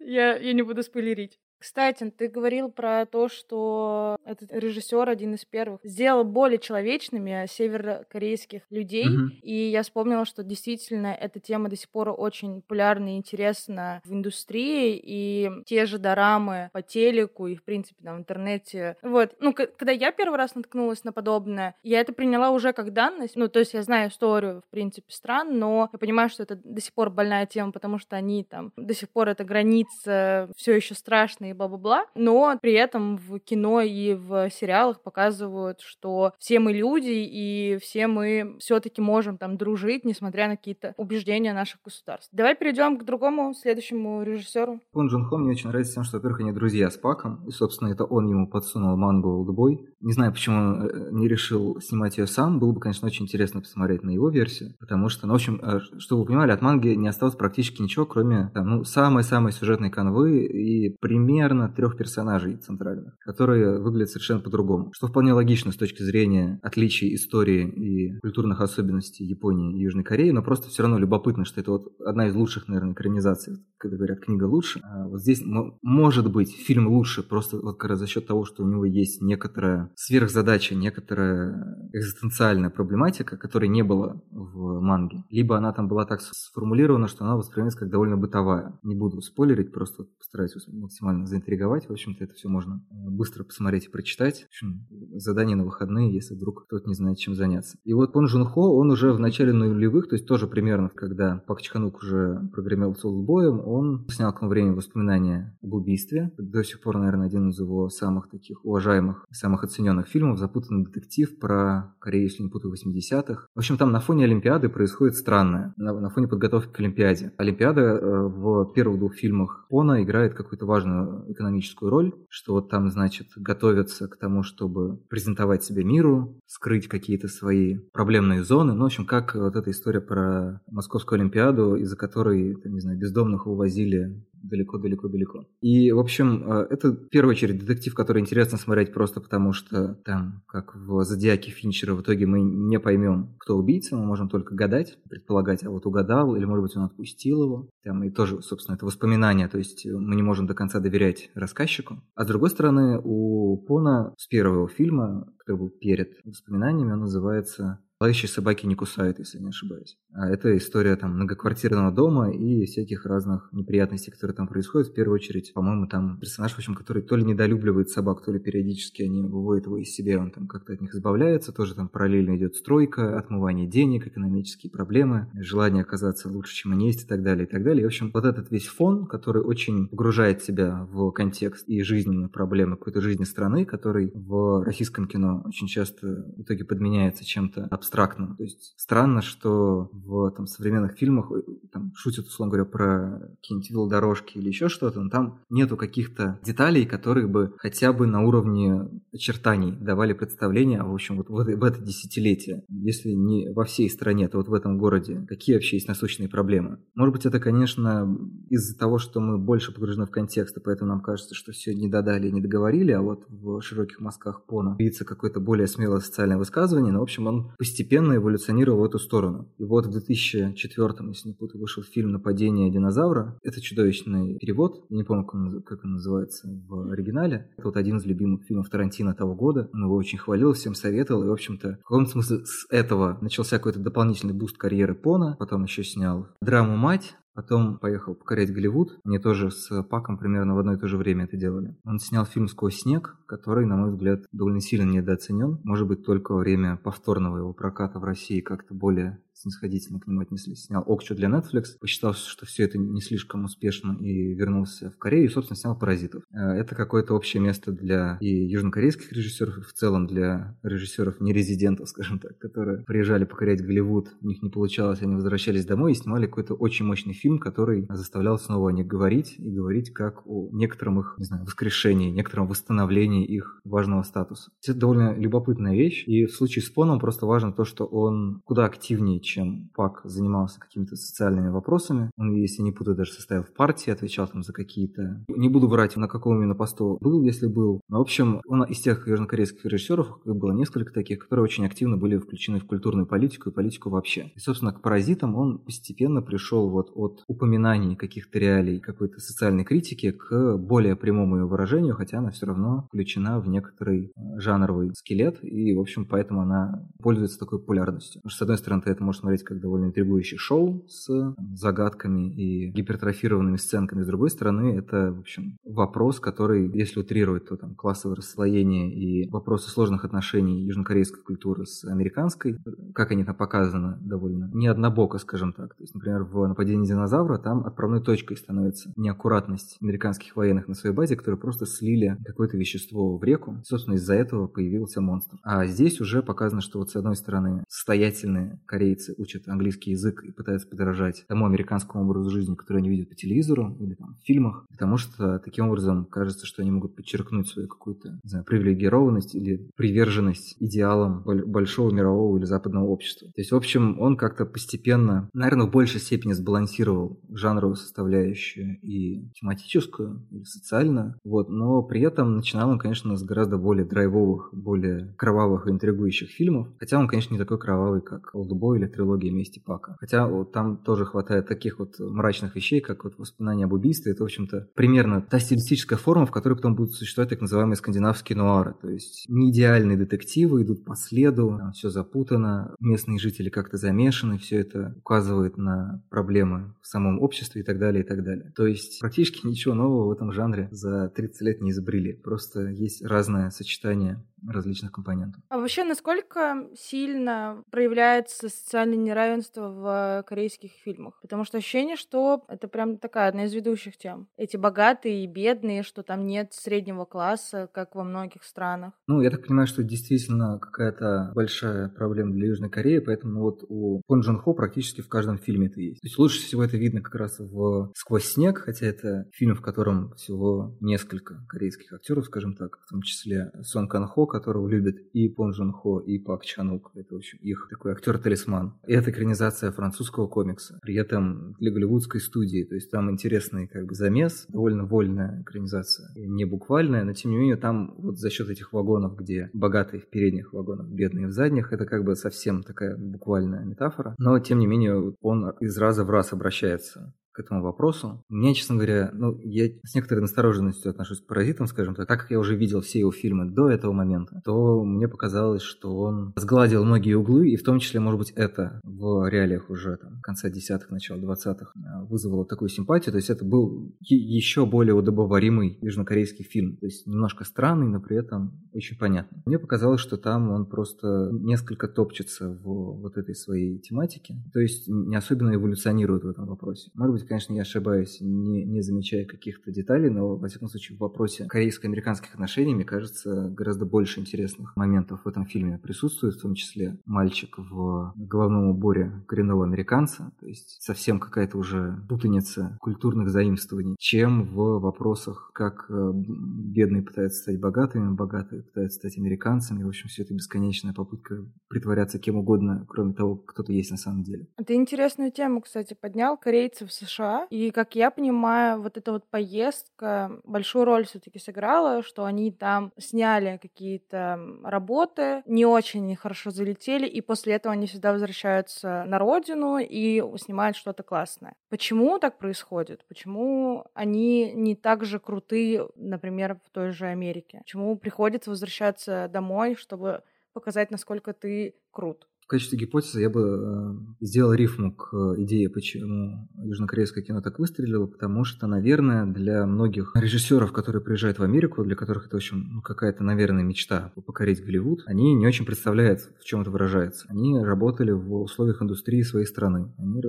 Я не буду спойлерить. Кстати, ты говорил про то, что этот режиссер один из первых сделал более человечными северокорейских людей, и я вспомнила, что действительно эта тема до сих пор очень популярна и интересна в индустрии, и те же дорамы по телеку и, в принципе, там, в интернете. Вот. Ну, когда я первый раз наткнулась на подобное, я это приняла уже как данность. Ну, то есть я знаю историю, в принципе, стран, но я понимаю, что это до сих пор больная тема, потому что они там до сих пор эта граница все еще страшная, бла-бла-бла, но при этом в кино и в сериалах показывают, что все мы люди, и все мы все-таки можем там дружить, несмотря на какие-то убеждения наших государств. Давай перейдем к другому, следующему режиссеру. Пон Джун Хо мне очень нравится тем, что, во-первых, они друзья с Паком, и, собственно, это он ему подсунул мангу «Олдбой». Не знаю, почему он не решил снимать ее сам, было бы, конечно, очень интересно посмотреть на его версию, потому что, ну, в общем, чтобы вы понимали, от манги не осталось практически ничего, кроме, там, ну, самой-самой сюжетной канвы и примерно 3 персонажей центральных, которые выглядят совершенно по-другому, что вполне логично с точки зрения отличий истории и культурных особенностей Японии и Южной Кореи, но просто все равно любопытно, что это вот одна из лучших, наверное, экранизаций, когда говорят, книга лучше. А вот здесь, может быть, фильм лучше, просто вот как раз за счет того, что у него есть некоторая сверхзадача, некоторая экзистенциальная проблематика, которой не было в манге. Либо она там была так сформулирована, что она воспринимается как довольно бытовая. Не буду спойлерить, просто постараюсь максимально заинтриговать. В общем-то, это все можно быстро посмотреть и прочитать. В общем, задание на выходные, если вдруг кто-то не знает, чем заняться. И вот Пон Джун Хо, он уже в начале нулевых, то есть тоже примерно, когда Пак Чханук уже прогремел с «Олдбоем», он снял к тому времени «Воспоминания об убийстве». До сих пор, наверное, один из его самых таких уважаемых, самых оцененных фильмов, запутанный детектив про Корею, если не путаю, 80-х. В общем, там на фоне Олимпиады происходит странное. На фоне подготовки к Олимпиаде. Олимпиада в первых 2 фильмах Пона играет какую-то важную экономическую роль, что вот там, значит, готовятся к тому, чтобы презентовать себя миру, скрыть какие-то свои проблемные зоны. Ну, в общем, как вот эта история про Московскую Олимпиаду, из-за которой, там, не знаю, бездомных увозили далеко-далеко-далеко. И, в общем, это, в первую очередь, детектив, который интересно смотреть просто потому, что там, как в «Зодиаке» Финчера, в итоге мы не поймем, кто убийца, мы можем только гадать, предполагать, а вот угадал, или, может быть, он отпустил его. Там и тоже, собственно, это воспоминания, то есть мы не можем до конца доверять рассказчику. А с другой стороны, у Пона с первого фильма, который был перед «Воспоминаниями», он называется «Лающие собаки не кусают», если не ошибаюсь. А это история там многоквартирного дома и всяких разных неприятностей, которые там происходят. В первую очередь, по-моему, там персонаж, в общем, который то ли недолюбливает собак, то ли периодически они выводят его из себя, он там как-то от них избавляется. Тоже там параллельно идет стройка, отмывание денег, экономические проблемы, желание оказаться лучше, чем они есть, и так далее, и так далее. И, в общем, вот этот весь фон, который очень погружает себя в контекст и жизненные проблемы какой-то жизни страны, который в российском кино очень часто в итоге подменяется чем-то абстрактно. То есть странно, что в там, современных фильмах там, шутят, условно говоря, про какие-нибудь велодорожки или еще что-то, но там нету каких-то деталей, которые бы хотя бы на уровне очертаний давали представление, а в общем вот в это десятилетие, если не во всей стране, то вот в этом городе, какие вообще есть насущные проблемы. Может быть, это, конечно, из-за того, что мы больше погружены в контекст, и поэтому нам кажется, что все не додали, не договорили, а вот в широких мазках Пона видится какое-то более смелое социальное высказывание, но, в общем, он постепенно эволюционировал в эту сторону. И вот в 2004-м, если не путаю, вышел фильм «Нападение динозавра». Это чудовищный перевод. Я не помню, как он называется в оригинале. Это вот один из любимых фильмов Тарантино того года. Он его очень хвалил, всем советовал. И, в общем-то, в каком-то смысле с этого начался какой-то дополнительный буст карьеры Пона. Потом еще снял драму «Мать». Потом поехал покорять Голливуд. Они тоже с Паком примерно в одно и то же время это делали. Он снял фильм «Сквозь снег», который, на мой взгляд, довольно сильно недооценен. Может быть, только время повторного его проката в России как-то более снисходительно к нему отнеслись. Снял «Окчу» для Netflix, посчитал, что все это не слишком успешно, и вернулся в Корею, и, собственно, снял «Паразитов». Это какое-то общее место для и южнокорейских режиссеров, и в целом для режиссеров-нерезидентов, скажем так, которые приезжали покорять Голливуд, у них не получалось, они возвращались домой и снимали какой-то очень мощный фильм, который заставлял снова о них говорить, и говорить как о некотором их, не знаю, воскрешении, некотором восстановлении их важного статуса. Это довольно любопытная вещь, и в случае с Поном просто важно то, что он куда активнее, чем Пак, занимался какими-то социальными вопросами. Он, если не путаю, даже состоял в партии, отвечал там за какие-то... Не буду врать, на каком именно посту был, если был. Но, в общем, он из тех южнокорейских режиссеров, было несколько таких, которые очень активно были включены в культурную политику и политику вообще. И, собственно, к «Паразитам» он постепенно пришел вот от упоминаний каких-то реалий, какой-то социальной критики к более прямому ее выражению, хотя она все равно включена в некоторый жанровый скелет, и, в общем, поэтому она пользуется такой популярностью. Потому что, с одной стороны, ты это можешь смотреть как довольно интригующее шоу с загадками и гипертрофированными сценками, с другой стороны, это, в общем, вопрос, который, если утрировать, то там классовое расслоение и вопросы сложных отношений южнокорейской культуры с американской, как они там показаны, довольно неоднобоко, скажем так. То есть, например, в «Нападении динозавра» там отправной точкой становится неаккуратность американских военных на своей базе, которые просто слили какое-то вещество в реку. Собственно, из-за этого появился монстр. А здесь уже показано, что вот с одной стороны состоятельные корейцы учат английский язык и пытаются подражать тому американскому образу жизни, который они видят по телевизору или там в фильмах, потому что таким образом кажется, что они могут подчеркнуть свою какую-то, не знаю, привилегированность или приверженность идеалам большого мирового или западного общества. То есть, в общем, он как-то постепенно, наверное, в большей степени сбалансировал жанровую составляющую и тематическую, и социальную, вот, но при этом начинал он, конечно, с гораздо более драйвовых, более кровавых и интригующих фильмов, хотя он, конечно, не такой кровавый, как «Олдбой» или трилогия «Мести Пака», хотя вот там тоже хватает таких вот мрачных вещей, как вот «Воспоминания об убийстве». Это, в общем-то, примерно та стилистическая форма, в которой потом будут существовать так называемые скандинавские нуары, то есть неидеальные детективы идут по следу, там все запутано, местные жители как-то замешаны, все это указывает на проблемы в самом обществе и так далее, и так далее. То есть практически ничего нового в этом жанре за 30 лет не изобрели, просто есть разное сочетание различных компонентов. А вообще, насколько сильно проявляется социальное неравенство в корейских фильмах? Потому что ощущение, что это прям такая одна из ведущих тем. Эти богатые и бедные, что там нет среднего класса, как во многих странах. Ну, я так понимаю, что действительно какая-то большая проблема для Южной Кореи, поэтому вот у Пон Джун Хо практически в каждом фильме это есть. То есть лучше всего это видно как раз в «Сквозь снег», хотя это фильм, в котором всего несколько корейских актеров, скажем так, в том числе Сон Кан Хо, которого любят и Пон Джун Хо, и Пак Чханук. Это, в общем, их такой актер-талисман. И это экранизация французского комикса, при этом для голливудской студии. То есть там интересный как бы замес, довольно вольная экранизация, не буквальная, но тем не менее там вот за счет этих вагонов, где богатые в передних вагонах, бедные в задних, это как бы совсем такая буквальная метафора. Но тем не менее он из раза в раз обращается к этому вопросу. Мне, честно говоря, я с некоторой настороженностью отношусь к «Паразитам», скажем так. Так как я уже видел все его фильмы до этого момента, то мне показалось, что он сгладил многие углы, и в том числе, может быть, это в реалиях уже там конца 10-х, начала 20-х вызвало такую симпатию. То есть это был еще более удобоваримый южнокорейский фильм. То есть немножко странный, но при этом очень понятный. Мне показалось, что там он просто несколько топчется в вот этой своей тематике. То есть не особенно эволюционирует в этом вопросе. Может быть, конечно, я ошибаюсь, не замечая каких-то деталей, но, во всяком случае, в вопросе корейско-американских отношений, мне кажется, гораздо больше интересных моментов в этом фильме присутствует, в том числе мальчик в головном уборе коренного американца, то есть совсем какая-то уже путаница культурных заимствований, чем в вопросах, как бедные пытаются стать богатыми, богатые пытаются стать американцами, в общем, все это бесконечная попытка притворяться кем угодно, кроме того, кто ты есть на самом деле. Ты интересную тему, кстати, поднял, корейцев в США. И, как я понимаю, вот эта вот поездка большую роль все-таки сыграла, что они там сняли какие-то работы, не очень хорошо залетели, и после этого они всегда возвращаются на родину и снимают что-то классное. Почему так происходит? Почему они не так же крутые, например, в той же Америке? Почему приходится возвращаться домой, чтобы показать, насколько ты крут? В качестве гипотезы я бы сделал рифму к идее, почему южнокорейское кино так выстрелило, потому что, наверное, для многих режиссеров, которые приезжают в Америку, для которых это, в общем, какая-то, наверное, мечта покорить Голливуд, они не очень представляют, в чем это выражается. Они работали в условиях индустрии своей страны, они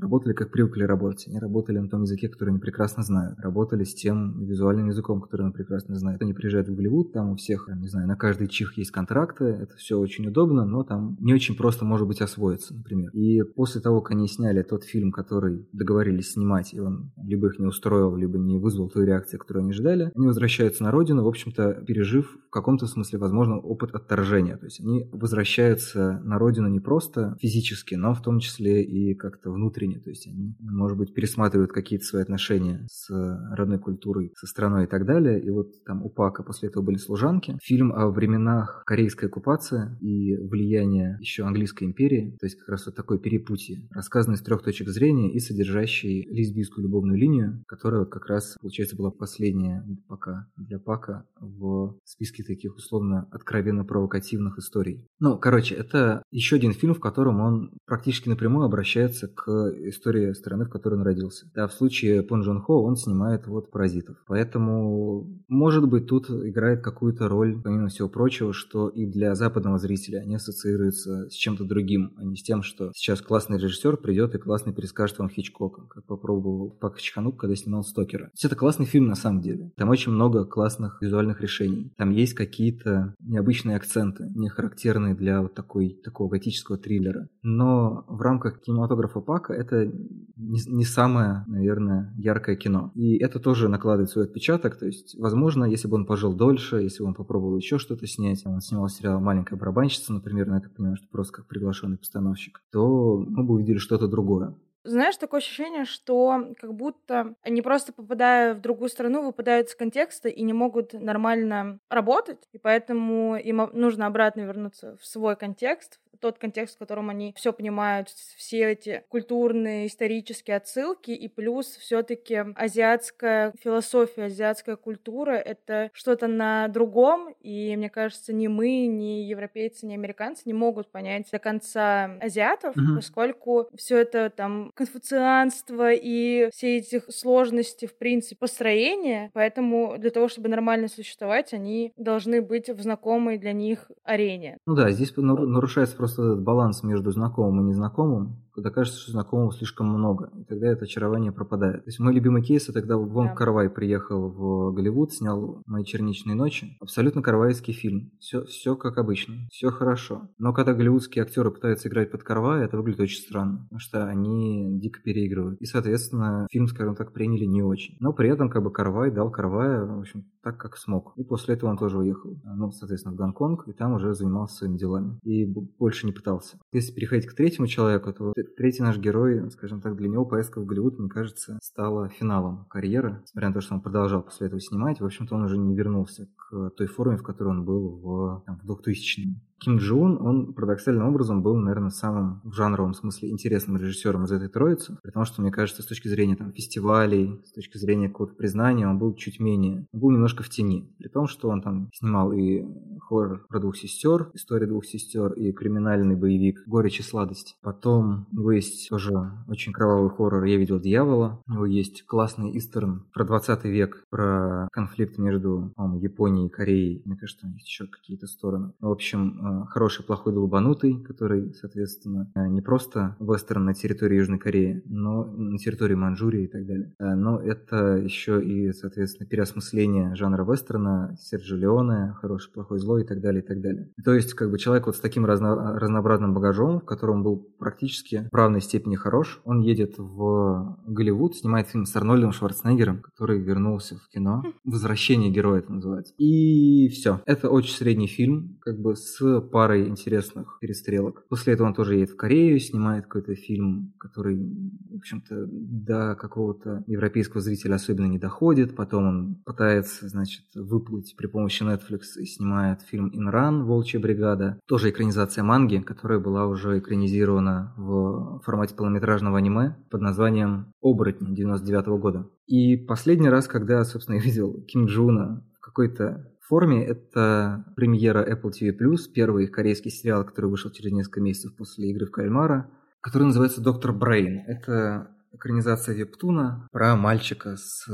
работали, как привыкли работать, они работали на том языке, который они прекрасно знают, работали с тем визуальным языком, который они прекрасно знают. Они приезжают в Голливуд, там у всех, не знаю, на каждый чих есть контракты, это все очень удобно, но там не очень просто, может быть, освоиться, например. И после того, как они сняли тот фильм, который договорились снимать, и он либо их не устроил, либо не вызвал той реакции, которую они ждали, они возвращаются на родину, в общем-то, пережив в каком-то смысле, возможно, опыт отторжения. То есть они возвращаются на родину не просто физически, но в том числе и как-то внутренне. То есть они, может быть, пересматривают какие-то свои отношения с родной культурой, со страной и так далее. И вот там у Пака после этого были «Служанки». Фильм о временах корейской оккупации и влияния еще английской империи. То есть как раз вот такое перепутье, рассказанный с трех точек зрения и содержащий лесбийскую любовную линию, которая вот как раз, получается, была последняя пока для Пака в списке таких условно откровенно провокативных историй. Ну, короче, это еще один фильм, в котором он практически напрямую обращается к истории страны, в которой он родился. Да, в случае Пон Джун Хо он снимает вот «Паразитов». Поэтому, может быть, тут играет какую-то роль, помимо всего прочего, что и для западного зрителя они ассоциируются с чем-то другим, а не с тем, что сейчас классный режиссер придет и классно перескажет вам Хичкока, как попробовал Пак Чханук, когда снимал «Стокера». То есть это классный фильм на самом деле. Там очень много классных визуальных решений. Там есть какие-то необычные акценты, не характерные для вот такого готического триллера. Но в рамках кинематографа Пака это не самое, наверное, яркое кино. И это тоже накладывает свой отпечаток. То есть, возможно, если бы он пожил дольше, если бы он попробовал еще что-то снять, он снимал сериал «Маленькая барабанщица», например, я так понимаю, что просто как приглашенный постановщик, то мы бы увидели что-то другое. Знаешь, такое ощущение, что как будто они просто, попадая в другую страну, выпадают из контекста и не могут нормально работать, и поэтому им нужно обратно вернуться в свой контекст, тот контекст, в котором они все понимают, все эти культурные, исторические отсылки, и плюс все-таки азиатская философия, азиатская культура — это что-то на другом, и, мне кажется, ни мы, ни европейцы, ни американцы не могут понять до конца азиатов, поскольку все это там конфуцианство и все эти сложности, в принципе, построения, поэтому для того, чтобы нормально существовать, они должны быть в знакомой для них арене. Ну да, здесь нарушается просто этот баланс между знакомым и незнакомым, когда кажется, что знакомого слишком много, и тогда это очарование пропадает. То есть мой любимый кейс — это когда Вонг Кар-вай приехал в Голливуд, снял «Мои черничные ночи». Абсолютно карвайский фильм. Все как обычно, все хорошо. Но когда голливудские актеры пытаются играть под Кар-вая, это выглядит очень странно, потому что они дико переигрывают. И, соответственно, фильм, скажем так, приняли не очень. Но при этом как бы Кар-вай дал Кар-вая, в общем, так, как смог. И после этого он тоже уехал, ну, соответственно, в Гонконг, и там уже занимался своими делами. И больше не пытался. Если переходить к третьему человеку, то третий наш герой, скажем так, для него поездка в Голливуд, мне кажется, стала финалом карьеры. Несмотря на то, что он продолжал после этого снимать, в общем-то, он уже не вернулся к той форме, в которой он был в 2000-е. Ким Джон, он парадоксальным образом был, наверное, самым в жанровом смысле интересным режиссером из этой троицы, потому что, мне кажется, с точки зрения там фестивалей, с точки зрения какого-то признания, он был чуть менее, он был немножко в тени, при том, что он там снимал и хоррор про двух сестер, история двух сестер, и криминальный боевик «Горечь и сладость». Потом у него есть тоже очень кровавый хоррор «Я видел дьявола», у него есть классный истерн про 20 век, про конфликт между, по-моему, Японией и Кореей, мне кажется, там есть еще какие-то стороны. В общем, «Хороший, плохой, долбанутый», который, соответственно, не просто вестерн на территории Южной Кореи, но на территории Маньчжурии и так далее. Но это еще и, соответственно, переосмысление жанра вестерна, Серджио Леоне, «Хороший, плохой, злой» и так далее, и так далее. То есть, как бы, человек вот с таким разнообразным багажом, в котором был практически в равной степени хорош, он едет в Голливуд, снимает фильм с Арнольдом Шварценеггером, который вернулся в кино. «Возвращение героя» это называется. И все. Это очень средний фильм, как бы, с парой интересных перестрелок. После этого он тоже едет в Корею, снимает какой-то фильм, который, в общем-то, до какого-то европейского зрителя особенно не доходит. Потом он пытается, значит, выплыть при помощи Netflix и снимает фильм «Инран. Волчья бригада». Тоже экранизация манги, которая была уже экранизирована в формате полнометражного аниме под названием «Оборотни» 99-го года. И последний раз, когда, собственно, я видел Ким Джуна в какой-то форме. Это премьера Apple TV+, первый корейский сериал, который вышел через несколько месяцев после «Игры в Кальмара», который называется «Доктор Брейн». Это экранизация вебтуна про мальчика с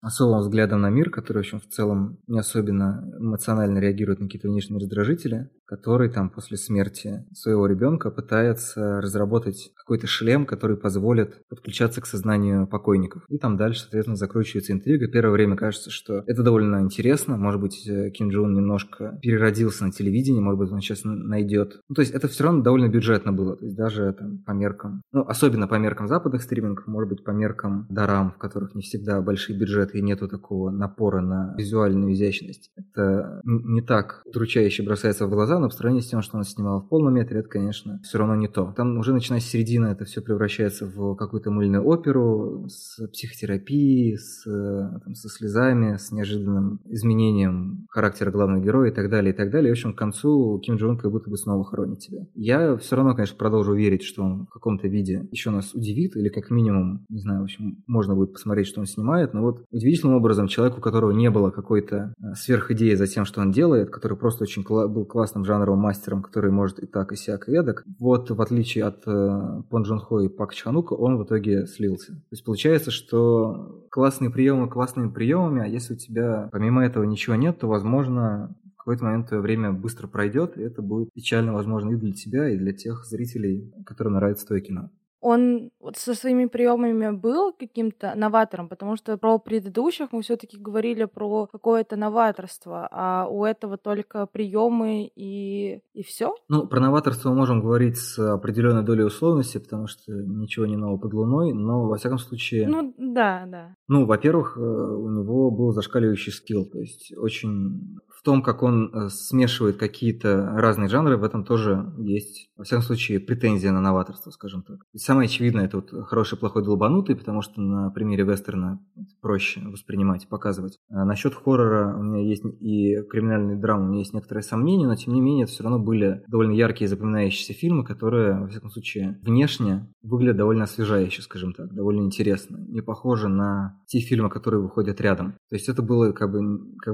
особым взглядом на мир, который, в общем, в целом не особенно эмоционально реагирует на какие-то внешние раздражители, который там после смерти своего ребенка пытается разработать какой-то шлем, который позволит подключаться к сознанию покойников. И там дальше, соответственно, закручивается интрига. Первое время кажется, что это довольно интересно. Может быть, Ким Джон немножко переродился на телевидении, может быть, он сейчас найдет. Ну, то есть это все равно довольно бюджетно было. То есть даже там, по меркам, ну, особенно по меркам западных стримингов, может быть, по меркам дорам, в которых не всегда большие бюджеты, и нету такого напора на визуальную изящность. Это не так удручающе бросается в глаза, но по сравнению с тем, что она снимала в полном метре, это, конечно, все равно не то. Там уже начиная с середины это все превращается в какую-то мыльную оперу с психотерапией, со слезами, с неожиданным изменением характера главного героя и так далее, и так далее. И, в общем, к концу Ким Джон как будто бы снова хоронит тебя. Я все равно, конечно, продолжу верить, что он в каком-то виде еще нас удивит, или как минимум, не знаю, в общем, можно будет посмотреть, что он снимает, но вот удивительным образом человек, у которого не было какой-то сверхидеи за тем, что он делает, который просто очень был классным жанровым мастером, который может и так, и сяк, и эдак, вот в отличие от Пон Джун Хо и Пак Чханука, он в итоге слился. То есть получается, что классные приемы классными приемами, а если у тебя помимо этого ничего нет, то, возможно, в какой-то момент твое время быстро пройдет, и это будет печально, возможно, и для тебя, и для тех зрителей, которым нравится твое кино. Он со своими приемами был каким-то новатором, потому что про предыдущих мы все-таки говорили про какое-то новаторство, а у этого только приемы и все. Ну, про новаторство мы можем говорить с определенной долей условности, потому что ничего не нового под луной, но во всяком случае... Ну, да, да. Ну, во-первых, у него был зашкаливающий скилл, то есть очень... В том, как он смешивает какие-то разные жанры, в этом тоже есть, во всяком случае, претензия на новаторство, скажем так. И самое очевидное, это вот «Хороший, плохой, долбанутый», потому что на примере вестерна проще воспринимать, показывать. А насчет хоррора у меня есть и криминальной драмы, у меня есть некоторые сомнения, но, тем не менее, это все равно были довольно яркие запоминающиеся фильмы, которые, во всяком случае, внешне выглядят довольно освежающе, скажем так, довольно интересно, не похожи на те фильмы, которые выходят рядом. То есть это было как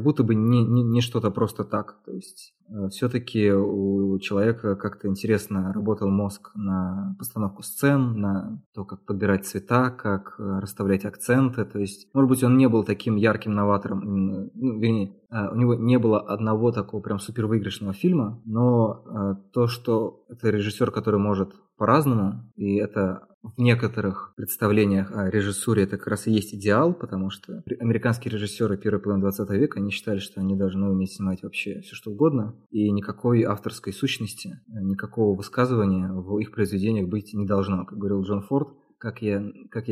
будто бы не что что-то просто так, то есть все-таки у человека как-то интересно работал мозг на постановку сцен, на то, как подбирать цвета, как расставлять акценты, то есть, может быть, он не был таким ярким новатором, у него не было одного такого прям супервыигрышного фильма, но то, что это режиссер, который может по-разному, и это в некоторых представлениях о режиссуре это как раз и есть идеал, потому что американские режиссеры первой половины 20 века, они считали, что они должны уметь снимать вообще все что угодно, и никакой авторской сущности, никакого высказывания в их произведениях быть не должно. Как говорил Джон Форд, как я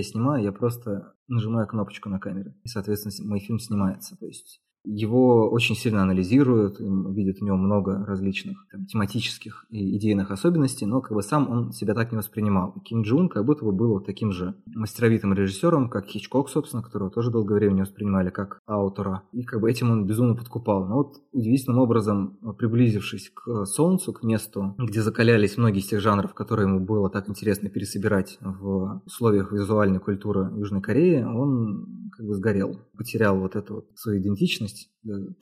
снимаю, я просто нажимаю кнопочку на камере, и, соответственно, мой фильм снимается. То есть его очень сильно анализируют, видят в нем много различных тематических и идейных особенностей, но как бы сам он себя так не воспринимал. Ким Джун как будто бы был вот таким же мастеровитым режиссером, как Хичкок, собственно, которого тоже долгое время не воспринимали как автора, и как бы этим он безумно подкупал. Но вот удивительным образом, приблизившись к солнцу, к месту, где закалялись многие из тех жанров, которые ему было так интересно пересобирать в условиях визуальной культуры Южной Кореи, он как бы сгорел, потерял вот эту вот свою идентичность.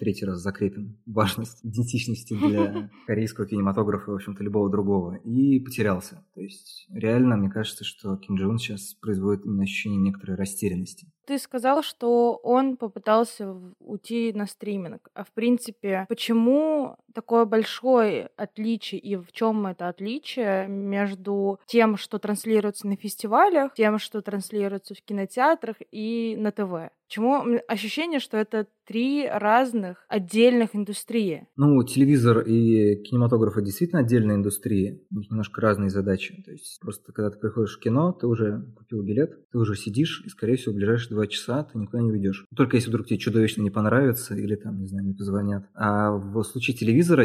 Третий раз закрепим важность идентичности для корейского кинематографа и, в общем-то, любого другого, и потерялся. То есть реально, мне кажется, что Ким Джон сейчас производит именно ощущение некоторой растерянности. Ты сказал, что он попытался уйти на стриминг. А в принципе, почему такое большое отличие и в чем это отличие между тем, что транслируется на фестивалях, тем, что транслируется в кинотеатрах и на ТВ? Почему ощущение, что это три разных отдельных индустрии? Ну, телевизор и кинематографы действительно отдельные индустрии. У них немножко разные задачи. То есть просто когда ты приходишь в кино, ты уже купил билет, ты уже сидишь, и, скорее всего, в ближайшие 2 часа ты никуда не уйдешь. Только если вдруг тебе чудовищно не понравится или там, не знаю, не позвонят. А в случае телевизора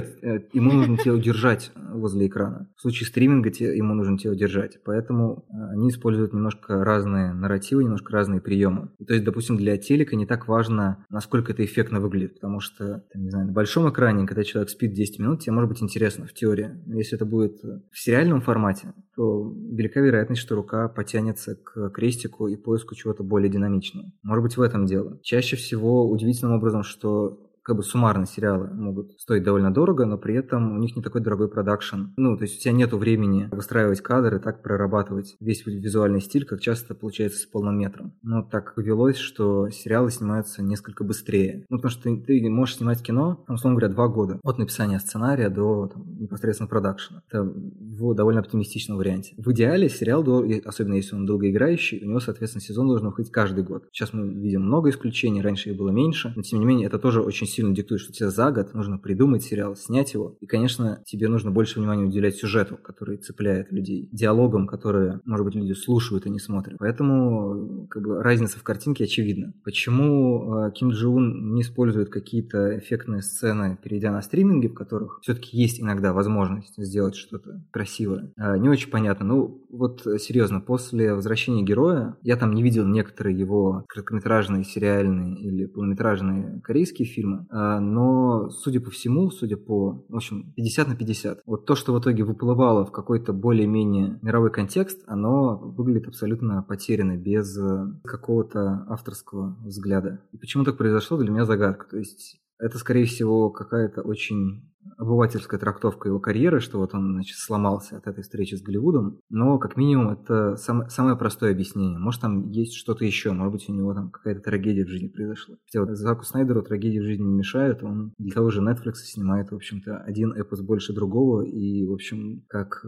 ему нужно тебя удержать возле экрана. В случае стриминга ему нужно тебя удержать. Поэтому они используют немножко разные нарративы, немножко разные приемы. То есть, допустим, для телека не так важно, насколько это эффектно выглядит, потому что, не знаю, на большом экране, когда человек спит 10 минут, тебе может быть интересно в теории. Но если это будет в сериальном формате, то велика вероятность, что рука потянется к крестику и поиску чего-то более динамичного. Может быть, в этом дело. Чаще всего удивительным образом, что как бы суммарно сериалы могут стоить довольно дорого, но при этом у них не такой дорогой продакшн. Ну, то есть у тебя нету времени выстраивать кадры, так прорабатывать весь визуальный стиль, как часто получается с полнометром. Но так повелось, что сериалы снимаются несколько быстрее. Ну, потому что ты можешь снимать кино, там, условно говоря, 2 года. От написания сценария до там, непосредственно продакшена. Это в довольно оптимистичном варианте. В идеале сериал, особенно если он долгоиграющий, у него, соответственно, сезон должен выходить каждый год. Сейчас мы видим много исключений, раньше их было меньше, но, тем не менее, это тоже очень сильно диктует, что тебе за год нужно придумать сериал, снять его, и, конечно, тебе нужно больше внимания уделять сюжету, который цепляет людей, диалогам, которые, может быть, люди слушают и не смотрят. Поэтому как бы, разница в картинке очевидна. Почему Ким Джон не использует какие-то эффектные сцены, перейдя на стриминги, в которых все-таки есть иногда возможность сделать что-то красивое, не очень понятно. Ну, вот серьезно, после «Возвращения героя» я там не видел некоторые его короткометражные, сериальные или полнометражные корейские фильмы, но, судя по всему, судя по, в общем, 50 на 50, вот то, что в итоге выплывало в какой-то более-менее мировой контекст, оно выглядит абсолютно потеряно, без какого-то авторского взгляда. И почему так произошло, для меня загадка. То есть это, скорее всего, какая-то очень обывательская трактовка его карьеры, что вот он, значит, сломался от этой встречи с Голливудом, но, как минимум, это самое простое объяснение. Может, там есть что-то еще, может быть, у него там какая-то трагедия в жизни произошла. Хотя вот Заку Снайдеру трагедии в жизни не мешает, он для того же Netflix снимает, в общем-то, один эпос больше другого, и, в общем, как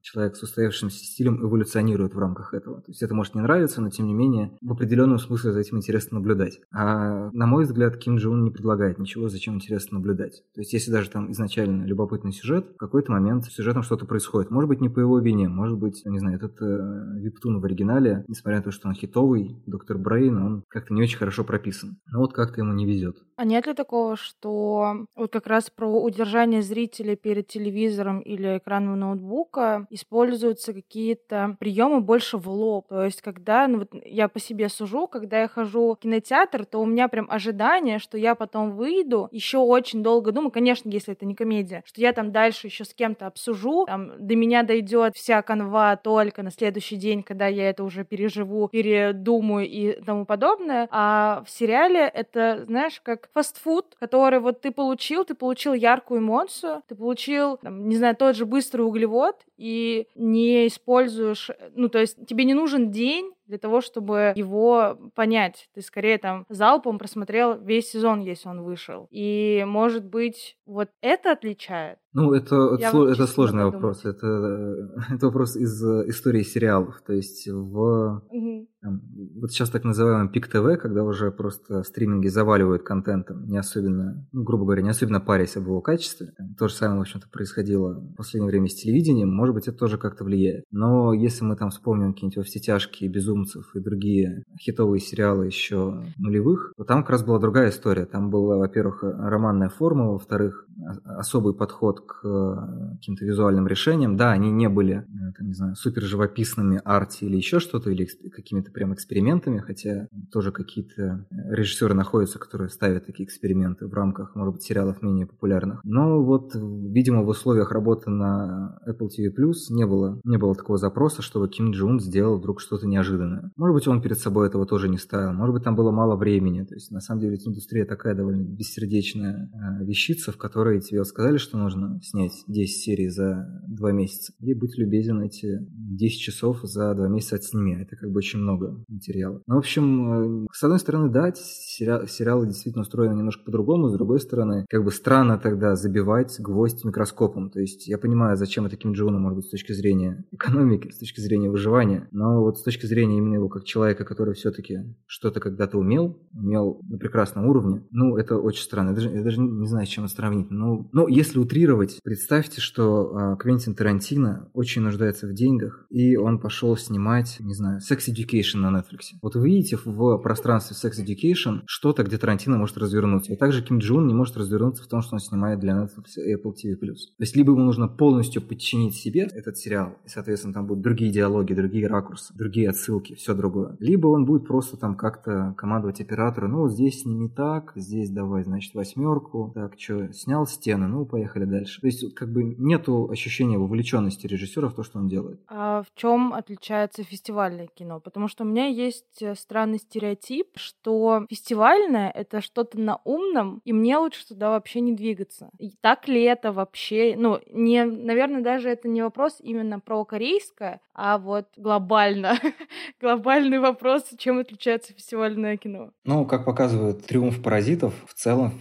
человек с устоявшимся стилем эволюционирует в рамках этого. То есть это может не нравиться, но, тем не менее, в определенном смысле за этим интересно наблюдать. А, на мой взгляд, Ким Джон не предлагает ничего, за чем интересно наблюдать. То есть если даже там изначально любопытный сюжет, в какой-то момент с сюжетом что-то происходит. Может быть, не по его вине, может быть, не знаю, этот вебтун в оригинале, несмотря на то, что он хитовый, Доктор Брейн, он как-то не очень хорошо прописан. Но вот как-то ему не везет. А нет ли такого, что вот как раз про удержание зрителя перед телевизором или экраном ноутбука используются какие-то приемы больше в лоб? То есть, когда, ну вот я по себе сужу, когда я хожу в кинотеатр, то у меня прям ожидание, что я потом выйду, еще очень долго думаю, конечно, если это не комедия, что я там дальше еще с кем-то обсужу, там до меня дойдет вся канва только на следующий день, когда я это уже переживу, передумаю и тому подобное. А в сериале это, знаешь, как фастфуд, который вот ты получил яркую эмоцию, ты получил, там, не знаю, тот же быстрый углевод, и не используешь, ну, то есть тебе не нужен день для того, чтобы его понять. Ты скорее там залпом просмотрел весь сезон, если он вышел. И, может быть, вот это отличает? Ну, это сложный вопрос. Это вопрос из истории сериалов. То есть там, вот сейчас так называемый пик ТВ, когда уже просто стриминги заваливают контентом, не особенно, ну, грубо говоря, не особенно парясь об его качестве. То же самое, в общем-то, происходило в последнее время с телевидением. Может быть, это тоже как-то влияет. Но если мы там вспомним какие-нибудь «Во все тяжкие», «Безумцев» и другие хитовые сериалы еще нулевых, то там как раз была другая история. Там была, во-первых, романная форма, во-вторых, особый подход к каким-то визуальным решениям. Да, они не были, там, не знаю, супер живописными арти или еще что-то, или какими-то прям экспериментами, хотя тоже какие-то режиссеры находятся, которые ставят такие эксперименты в рамках, может быть, сериалов менее популярных. Но вот, видимо, в условиях работы на Apple TV+, не было такого запроса, чтобы Ким Джун сделал вдруг что-то неожиданное. Может быть, он перед собой этого тоже не ставил, может быть, там было мало времени. То есть, на самом деле, индустрия такая довольно бессердечная вещица, в которой тебе сказали, что нужно снять 10 серий за 2 месяца. И будь любезен, эти 10 часов за 2 месяца отсними. Это как бы очень много материала. Ну, в общем, с одной стороны, да, сериалы действительно устроены немножко по-другому. С другой стороны, как бы странно тогда забивать гвоздь микроскопом. То есть я понимаю, зачем это Ким Джону, может быть, с точки зрения экономики, с точки зрения выживания. Но вот с точки зрения именно его как человека, который все-таки что-то когда-то умел на прекрасном уровне, ну, это очень странно. Я даже не знаю, с чем это сравнить. Но если утрировать, представьте, что Квентин Тарантино очень нуждается в деньгах, и он пошел снимать, не знаю, Sex Education на Netflix. Вот вы видите в пространстве Sex Education что-то, где Тарантино может развернуться. И также Ким Джон не может развернуться в том, что он снимает для Netflix и Apple TV+. То есть либо ему нужно полностью подчинить себе этот сериал, и, соответственно, там будут другие диалоги, другие ракурсы, другие отсылки, все другое. Либо он будет просто там как-то командовать оператору, ну, здесь сними так, здесь давай, значит, 8, так, что, снял стены, ну, поехали дальше. То есть как бы нету ощущения вовлеченности режиссера в то, что что он делает. А в чем отличается фестивальное кино? Потому что у меня есть странный стереотип, что фестивальное — это что-то на умном, и мне лучше туда вообще не двигаться. И так ли это вообще? Ну, не, наверное, даже это не вопрос именно про корейское, а вот глобально. Глобальный вопрос, чем отличается фестивальное кино. Ну, как показывает «Триумф паразитов», в целом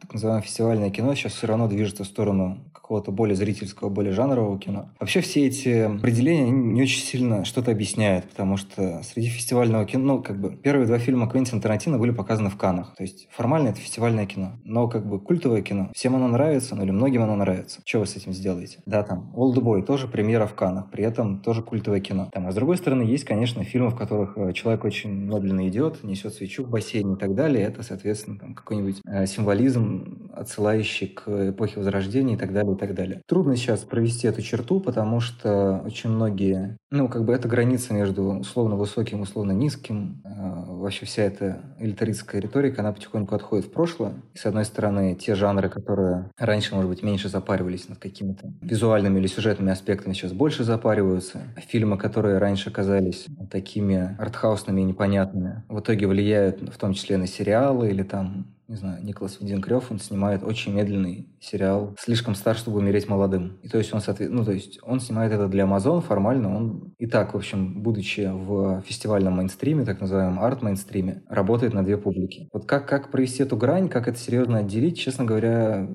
так называемое фестивальное кино сейчас все равно движется в сторону какого-то более зрительского, более жанрового кино. Вообще все эти определения не очень сильно что-то объясняют, потому что среди фестивального кино, ну, как бы, первые два фильма Квентина Тарантино были показаны в Каннах. То есть формально это фестивальное кино, но как бы культовое кино. Всем оно нравится, ну или многим оно нравится. Что вы с этим сделаете? Да, там «Олдбой» тоже премьера в Каннах, при этом тоже культовое кино. Там, а с другой стороны, есть, конечно, фильмы, в которых человек очень медленно идет, несет свечу в бассейне и так далее. Это, соответственно, там какой-нибудь символизм, отсылающий к эпохе Возрождения и так далее, и так далее. Трудно сейчас провести эту черту, потому что очень многие... Ну, как бы это граница между условно высоким и условно низким. Вообще вся эта элитаристская риторика, она потихоньку отходит в прошлое. И, с одной стороны, те жанры, которые раньше, может быть, меньше запаривались над какими-то визуальными или сюжетными аспектами, сейчас больше запариваются. Фильмы, которые раньше казались такими артхаусными и непонятными, в итоге влияют в том числе на сериалы или там... Не знаю, Николас Виндинг Рёф, он снимает очень медленный сериал «Слишком стар, чтобы умереть молодым». И то есть он, ну, то есть он снимает это для Amazon формально. Он и так, в общем, будучи в фестивальном мейнстриме, так называемом арт-мейнстриме, работает на две публики. Вот как провести эту грань, как это серьезно отделить, честно говоря...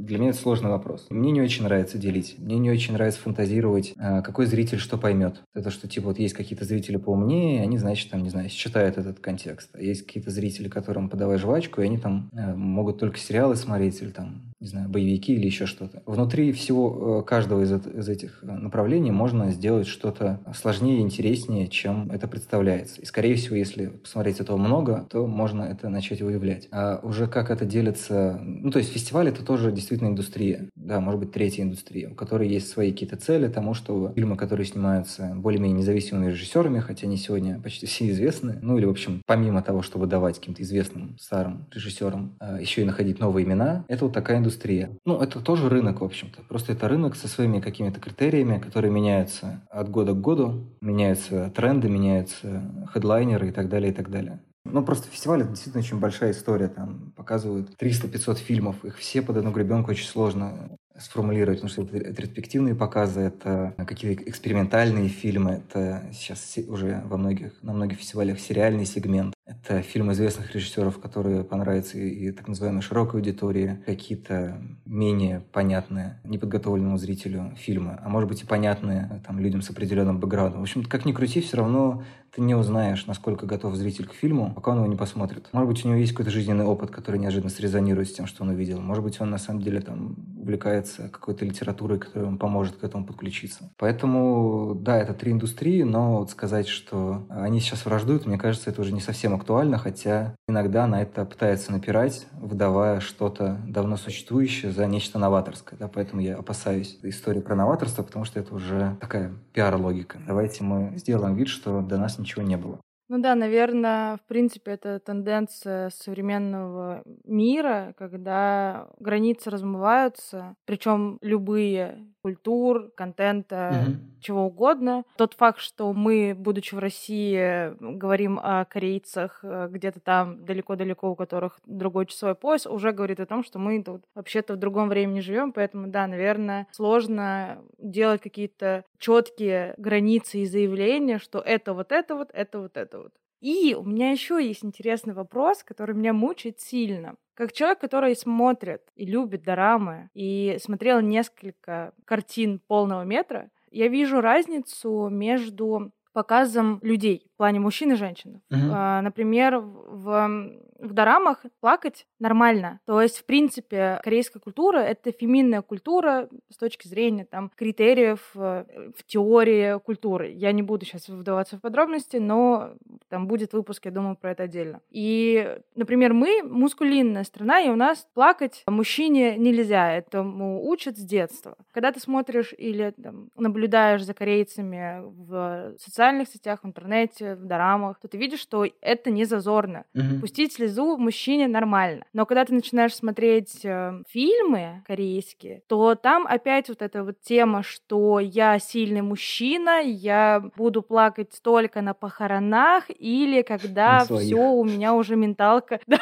Для меня это сложный вопрос. Мне не очень нравится делить. Мне не очень нравится фантазировать, какой зритель что поймет. Это что, типа, вот есть какие-то зрители поумнее, они, значит, там, не знаю, считают этот контекст. А есть какие-то зрители, которым подавай жвачку, и они там могут только сериалы смотреть или там, не знаю, боевики или еще что-то. Внутри всего каждого из этих направлений можно сделать что-то сложнее и интереснее, чем это представляется. И, скорее всего, если посмотреть этого много, то можно это начать выявлять. А уже как это делится... Ну, то есть фестиваль — это тоже действительно индустрия. Да, может быть, третья индустрия, у которой есть свои какие-то цели тому, что фильмы, которые снимаются более-менее независимыми режиссерами, хотя они сегодня почти все известны, ну или, в общем, помимо того, чтобы давать каким-то известным старым режиссерам, еще и находить новые имена, это вот такая индустрия. Ну, это тоже рынок, в общем-то. Просто это рынок со своими какими-то критериями, которые меняются от года к году, меняются тренды, меняются хедлайнеры и так далее, и так далее. Ну, просто фестиваль — это действительно очень большая история. Там показывают 300-500 фильмов. Их все под одну гребенку очень сложно сформулировать, потому что это ретроспективные показы, это какие-то экспериментальные фильмы, это сейчас уже на многих фестивалях сериальный сегмент. Это фильмы известных режиссеров, которые понравятся и так называемой широкой аудитории, какие-то менее понятные неподготовленному зрителю фильмы, а может быть и понятные там, людям с определенным бэкграундом. В общем, как ни крути, все равно ты не узнаешь, насколько готов зритель к фильму, пока он его не посмотрит. Может быть, у него есть какой-то жизненный опыт, который неожиданно срезонирует с тем, что он увидел. Может быть, он на самом деле там увлекается какой-то литературой, которая ему поможет к этому подключиться. Поэтому, да, это три индустрии, но вот сказать, что они сейчас враждуют, мне кажется, это уже не совсем актуально, хотя иногда на это пытаются напирать, выдавая что-то давно существующее за нечто новаторское. Да, поэтому я опасаюсь истории про новаторство, потому что это уже такая пиар-логика. Давайте мы сделаем вид, что до нас ничего не было. Ну да, наверное, в принципе, это тенденция современного мира, когда границы размываются, причем любые культур, контента, чего угодно. Тот факт, что мы, будучи в России, говорим о корейцах где-то там далеко-далеко, у которых другой часовой пояс, уже говорит о том, что мы тут вообще-то в другом времени живем, поэтому, да, наверное, сложно делать какие-то четкие границы и заявления, что это вот это вот, это вот это вот. И у меня еще есть интересный вопрос, который меня мучает сильно. Как человек, который смотрит и любит дорамы, и смотрел несколько картин полного метра, я вижу разницу между показом людей в плане мужчин и женщин. Например, в дорамах плакать нормально. То есть, в принципе, корейская культура — это феминная культура с точки зрения там, критериев в теории культуры. Я не буду сейчас вдаваться в подробности, но там будет выпуск, я думаю, про это отдельно. И, например, мы мускулинная страна, и у нас плакать мужчине нельзя. Этому учат с детства. Когда ты смотришь или там, наблюдаешь за корейцами в социальных сетях, в интернете, в дорамах, то ты видишь, что это не зазорно. Пустить слезы слезу мужчине нормально. Но когда ты начинаешь смотреть фильмы корейские, то там опять вот эта вот тема, что я сильный мужчина, я буду плакать только на похоронах или когда все у меня уже менталка, да,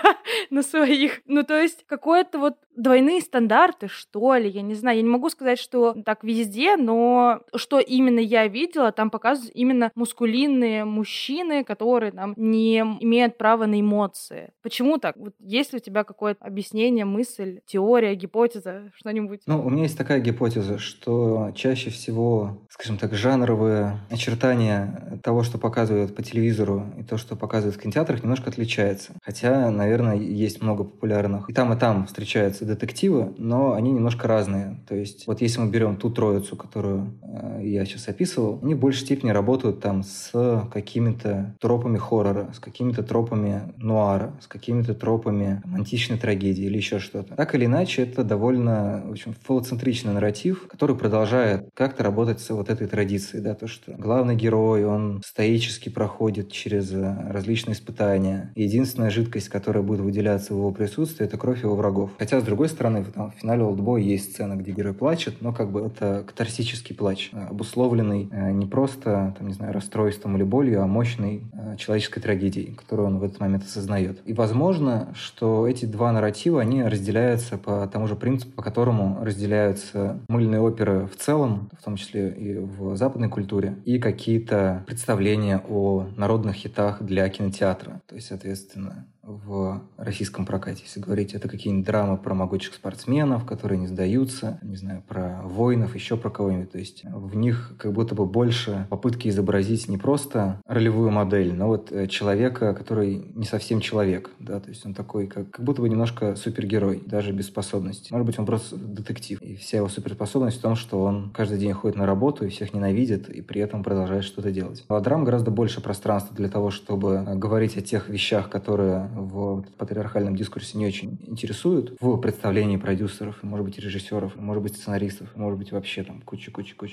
на своих. Ну, то есть какое-то вот двойные стандарты, что ли, я не знаю. Я не могу сказать, что так везде, но что именно я видела, там показывают именно мускулинные мужчины, которые там не имеют права на эмоции. Почему так? Вот есть ли у тебя какое-то объяснение, мысль, теория, гипотеза, что-нибудь? Ну, у меня есть такая гипотеза, что чаще всего, скажем так, жанровые очертания того, что показывают по телевизору, и то, что показывают в кинотеатрах, немножко отличается. Хотя, наверное, есть много популярных. И там встречаются детективы, но они немножко разные. То есть, вот если мы берем ту троицу, которую я сейчас описывал, они в большей степени работают там с какими-то тропами хоррора, с какими-то тропами нуара, с какими-то тропами античной трагедии или еще что-то. Так или иначе, это довольно, в общем, фалоцентричный нарратив, который продолжает как-то работать с вот этой традицией, да, то, что главный герой, он стоически проходит через различные испытания. Единственная жидкость, которая будет выделяться в его присутствии, это кровь его врагов. Хотя, с другой стороны, там, в финале «Олдбоя» есть сцена, где герой плачет, но как бы это катарсический плач, обусловленный не просто, там, не знаю, расстройством или болью, а мощной человеческой трагедией, которую он в этот момент осознает. И возможно, что эти два нарратива, они разделяются по тому же принципу, по которому разделяются мыльные оперы в целом, в том числе и в западной культуре, и какие-то представления о народных хитах для кинотеатра. То есть, соответственно, в российском прокате, если говорить, это какие-нибудь драмы про могучих спортсменов, которые не сдаются, не знаю, про воинов, еще про кого-нибудь. То есть в них как будто бы больше попытки изобразить не просто ролевую модель, но вот человека, который не совсем человек, да, то есть он такой, как будто бы немножко супергерой, даже без способностей. Может быть, он просто детектив. И вся его суперспособность в том, что он каждый день ходит на работу и всех ненавидит, и при этом продолжает что-то делать. А драм гораздо больше пространства для того, чтобы говорить о тех вещах, которые в патриархальном дискурсе не очень интересуют в представлении продюсеров, может быть, режиссеров, может быть, сценаристов, может быть, вообще там куча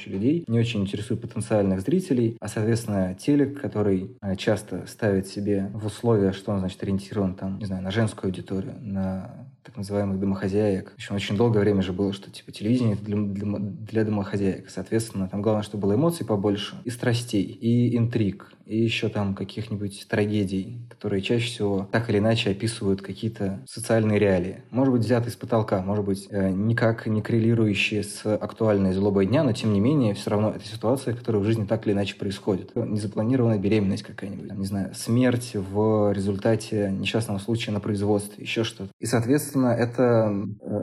людей. Не очень интересуют потенциальных зрителей, а, соответственно, телек, который часто ставит себе в условия, что он, значит, ориентирован там, не знаю, на женскую аудиторию, на так называемых домохозяек. В общем, очень долгое время же было, что типа телевидение для домохозяек. Соответственно, там главное, чтобы было эмоций побольше, и страстей, и интриг, и еще там каких-нибудь трагедий, которые чаще всего так или иначе описывают какие-то социальные реалии. Может быть, взяты из потолка, может быть, никак не коррелирующие с актуальной злобой дня, но тем не менее, все равно это ситуация, которая в жизни так или иначе происходит. Незапланированная беременность какая-нибудь, там, не знаю, смерть в результате несчастного случая на производстве, еще что-то. И, соответственно, это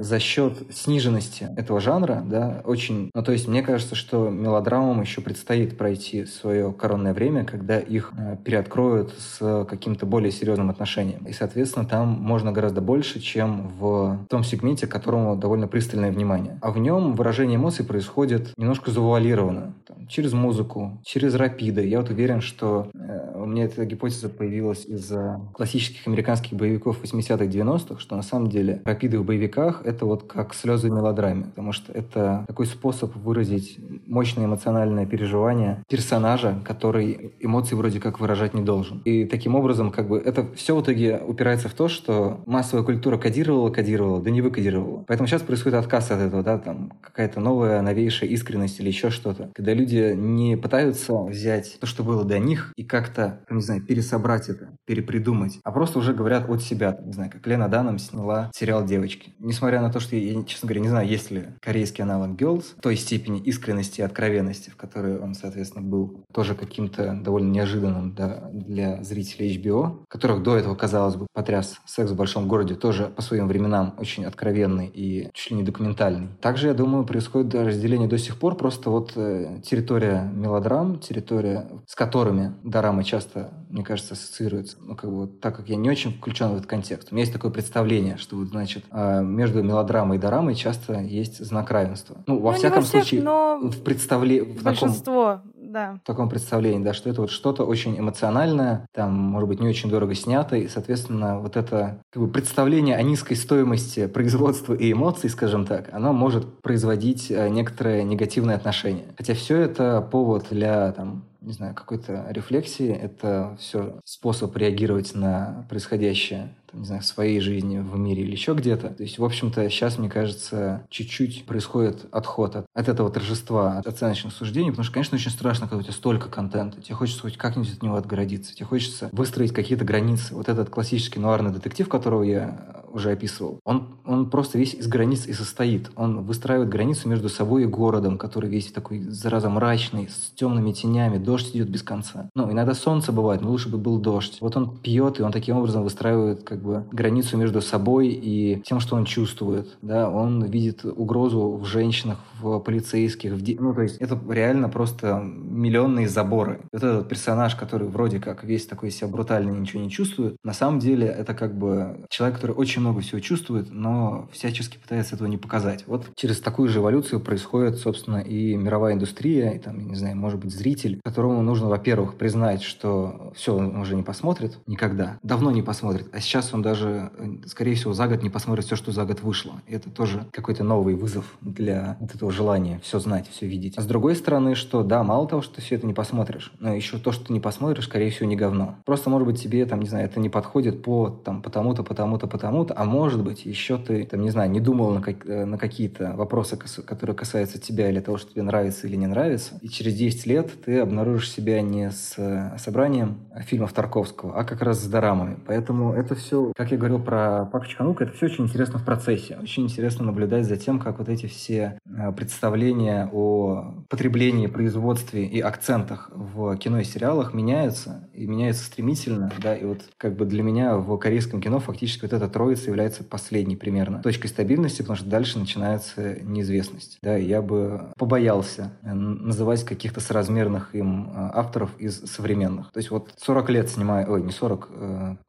за счет сниженности этого жанра, да, очень... Ну, то есть, мне кажется, что мелодрамам еще предстоит пройти свое коронное время, когда их переоткроют с каким-то более серьезным отношением. И, соответственно, там можно гораздо больше, чем в том сегменте, к которому довольно пристальное внимание. А в нем выражение эмоций происходит немножко завуалированно. Там, через музыку, через рапиды. Я вот уверен, что у меня эта гипотеза появилась из-за классических американских боевиков 80-х, 90-х, что на самом деле рапиды в боевиках — это вот как слезы в мелодраме, потому что это такой способ выразить мощное эмоциональное переживание персонажа, который эмоции вроде как выражать не должен. И таким образом как бы это все в итоге упирается в то, что массовая культура кодировала, да не выкодировала. Поэтому сейчас происходит отказ от этого, да, там какая-то новая, новейшая искренность или еще что-то, когда люди не пытаются взять то, что было до них, и как-то, не знаю, пересобрать это, перепридумать, а просто уже говорят от себя, не знаю, как Лена Данам сняла сериал «Девочки». Несмотря на то, что я, честно говоря, не знаю, есть ли корейский аналог «Girls», той степени искренности и откровенности, в которой он, соответственно, был тоже каким-то довольно неожиданным, да, для зрителей HBO, которых до этого, казалось бы, потряс «Секс в большом городе», тоже по своим временам очень откровенный и чуть ли не документальный. Также, я думаю, происходит разделение до сих пор, просто вот территория мелодрам, территория, с которыми дорамы часто, мне кажется, ассоциируются. Ну, как бы вот, так как я не очень включен в этот контекст, у меня есть такое представление, что вот, значит, между мелодрамой и дорамой часто есть знак равенства. Ну, во всяком случае, в представлении... Большинство... Да. В таком представлении, да, что это вот что-то очень эмоциональное, там, может быть, не очень дорого снято, и, соответственно, вот это как бы представление о низкой стоимости производства и эмоций, скажем так, оно может производить некоторые негативные отношения. Хотя все это повод для, там, не знаю, какой-то рефлексии. Это все способ реагировать на происходящее, там, не знаю, в своей жизни, в мире или еще где-то. То есть, в общем-то, сейчас, мне кажется, чуть-чуть происходит отход от этого торжества, от оценочных суждений, потому что, конечно, очень страшно, когда у тебя столько контента, тебе хочется хоть как-нибудь от него отгородиться, тебе хочется выстроить какие-то границы. Вот этот классический нуарный детектив, которого я уже описывал, он просто весь из границ и состоит. Он выстраивает границу между собой и городом, который весь такой, зараза, мрачный, с темными тенями, дождь идет без конца. Ну, иногда солнце бывает, но лучше бы был дождь. Вот он пьет, и он таким образом выстраивает как бы границу между собой и тем, что он чувствует. Да, он видит угрозу в женщинах, в полицейских, ну, то есть это реально просто миллионные заборы. Вот этот персонаж, который вроде как весь такой себя брутальный, ничего не чувствует, на самом деле это как бы человек, который очень много всего чувствует, но всячески пытается этого не показать. Вот через такую же эволюцию происходит, собственно, и мировая индустрия, и там, я не знаю, может быть, зритель, которому нужно, во-первых, признать, что все, он уже не посмотрит никогда, давно не посмотрит, а сейчас он даже, скорее всего, за год не посмотрит все, что за год вышло. И это тоже какой-то новый вызов для вот этого желания все знать, все видеть. А с другой стороны, что да, мало того, что ты все это не посмотришь, но еще то, что ты не посмотришь, скорее всего, не говно. Просто, может быть, тебе, там, не знаю, это не подходит потому-то, потому-то, потому-то, а может быть, еще ты, там, не знаю, не думал на какие-то вопросы, которые касаются тебя или того, что тебе нравится или не нравится, и через 10 лет ты обнаружишь себя не с собранием фильмов Тарковского, а как раз с дорамами. Поэтому это все, как я говорил про Пака Чханука, это все очень интересно в процессе. Очень интересно наблюдать за тем, как вот эти все представления о потреблении, производстве и акцентах в кино и сериалах меняются, и меняются стремительно, да, и вот как бы для меня в корейском кино фактически вот эта троица является последней примерно точкой стабильности, потому что дальше начинается неизвестность, да, и я бы побоялся называть каких-то соразмерных им авторов из современных. То есть вот 40 лет снимаю, ой, не 40,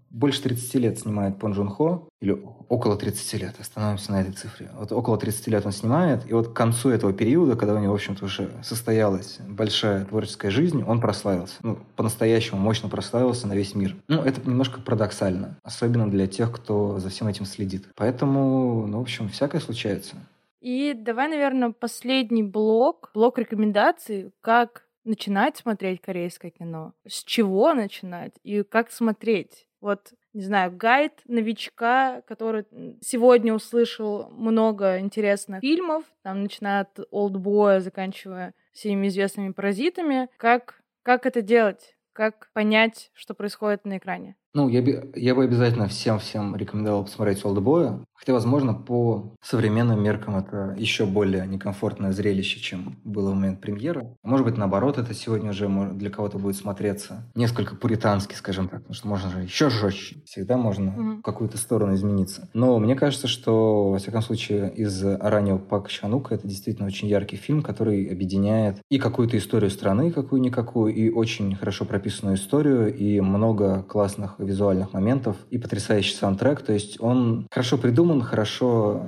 больше 30 лет снимает Пон Джун Хо, или около 30 лет, остановимся на этой цифре. Вот около 30 лет он снимает, и вот к концу этого периода, когда у него, в общем-то, уже состоялась большая творческая жизнь, он прославился. Ну, по-настоящему мощно прославился на весь мир. Ну, это немножко парадоксально, особенно для тех, кто за всем этим следит. Поэтому, ну, в общем, всякое случается. И давай, наверное, последний блок рекомендаций, как начинать смотреть корейское кино, с чего начинать и как смотреть. Вот, не знаю, гайд новичка, который сегодня услышал много интересных фильмов, там, начиная от «Олдбоя», заканчивая всеми известными «Паразитами». Как это делать? Как понять, что происходит на экране? Ну, я бы обязательно всем рекомендовал посмотреть «Олдбоя». Хотя, возможно, по современным меркам это еще более некомфортное зрелище, чем было в момент премьеры. Может быть, наоборот, это сегодня уже для кого-то будет смотреться несколько пуритански, скажем так, потому что можно же еще жестче. Всегда можно в какую-то сторону измениться. Но мне кажется, что, во всяком случае, из раннего Пака Чханука это действительно очень яркий фильм, который объединяет и какую-то историю страны, какую-никакую, и очень хорошо прописанную историю, и много классных визуальных моментов, и потрясающий саундтрек. То есть он хорошо придуман, хорошо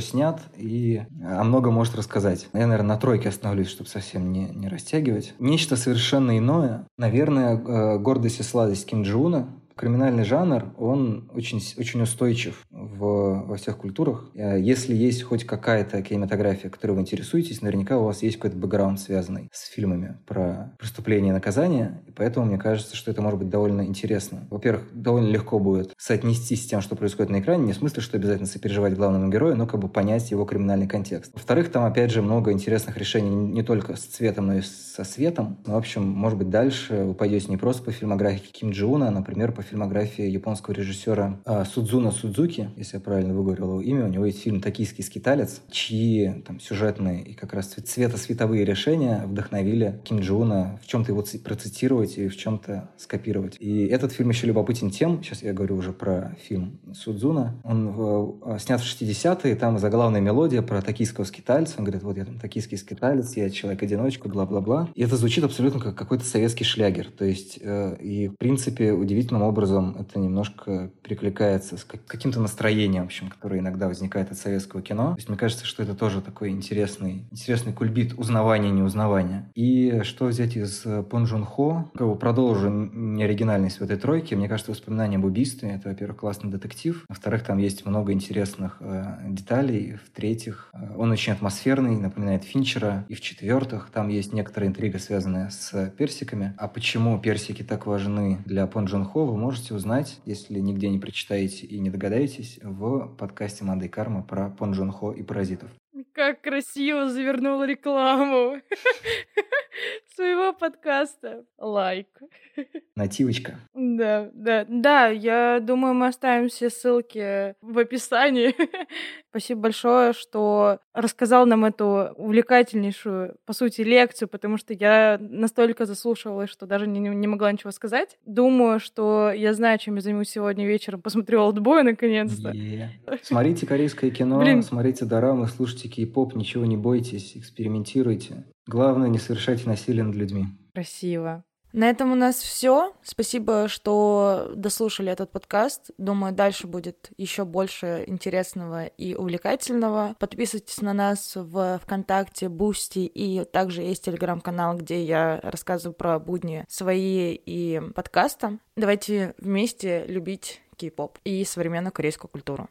снят и о многом может рассказать. Я, наверное, на тройке остановлюсь, чтобы совсем не растягивать. Нечто совершенно иное. Наверное, «Гордость и сладость» Ким Джона. Криминальный жанр, он очень устойчив во всех культурах. Если есть хоть какая-то кинематография, которой вы интересуетесь, наверняка у вас есть какой-то бэкграунд, связанный с фильмами про преступление и наказание. И поэтому мне кажется, что это может быть довольно интересно. Во-первых, довольно легко будет соотнести с тем, что происходит на экране. Не в смысле, что обязательно сопереживать главному герою, но как бы понять его криминальный контекст. Во-вторых, там опять же много интересных решений не только с цветом, но и со светом. В общем, может быть, дальше вы пойдете не просто по фильмографии Ким Джона, а, например, по фильмографии японского режиссера Судзуна Судзуки, если я правильно выговорил его имя. У него есть фильм «Токийский скиталец», чьи там сюжетные и как раз цветосветовые решения вдохновили Ким Джона в чем-то его процитировать и в чем-то скопировать. И этот фильм еще любопытен тем, сейчас я говорю уже про фильм Судзуна, он снят в 60-е, там заглавная мелодия про токийского скитальца. Он говорит, вот я там токийский скиталец, я человек-одиночка, бла-бла-бла. И это звучит абсолютно как какой-то советский шлягер. То есть, и в принципе, удивительным образом образом это немножко перекликается с каким-то настроением, в общем, которое иногда возникает от советского кино. То есть мне кажется, что это тоже такой интересный кульбит узнавания-неузнавания. И что взять из Пон Джун Хо? Как бы продолжу неоригинальность в этой тройке. Мне кажется, «Воспоминания об убийстве» — это, во-первых, классный детектив. Во-вторых, там есть много интересных деталей. В-третьих, он очень атмосферный, напоминает Финчера. И в-четвертых, там есть некоторая интрига, связанная с персиками. А почему персики так важны для Пон Джун Хо, вы можете узнать, если нигде не прочитаете и не догадаетесь, в подкасте «Надо и карма» про Пон Джун Хо и паразитов. Как красиво завернула рекламу своего подкаста. Лайк. Нативочка. Да, я думаю, мы оставим все ссылки в описании. Спасибо большое, что рассказал нам эту увлекательнейшую, по сути, лекцию, потому что я настолько заслушивалась, что даже не могла ничего сказать. Думаю, что я знаю, чем я займусь сегодня вечером. Посмотрю «Олдбоя» наконец-то. Смотрите корейское кино, смотрите дорамы, слушайте кей-поп, ничего не бойтесь, экспериментируйте. Главное, не совершайте насилие над людьми. Красиво. На этом у нас все. Спасибо, что дослушали этот подкаст. Думаю, дальше будет еще больше интересного и увлекательного. Подписывайтесь на нас в ВКонтакте, Бусти, и также есть телеграм-канал, где я рассказываю про будни свои и подкаста. Давайте вместе любить кей-поп и современную корейскую культуру.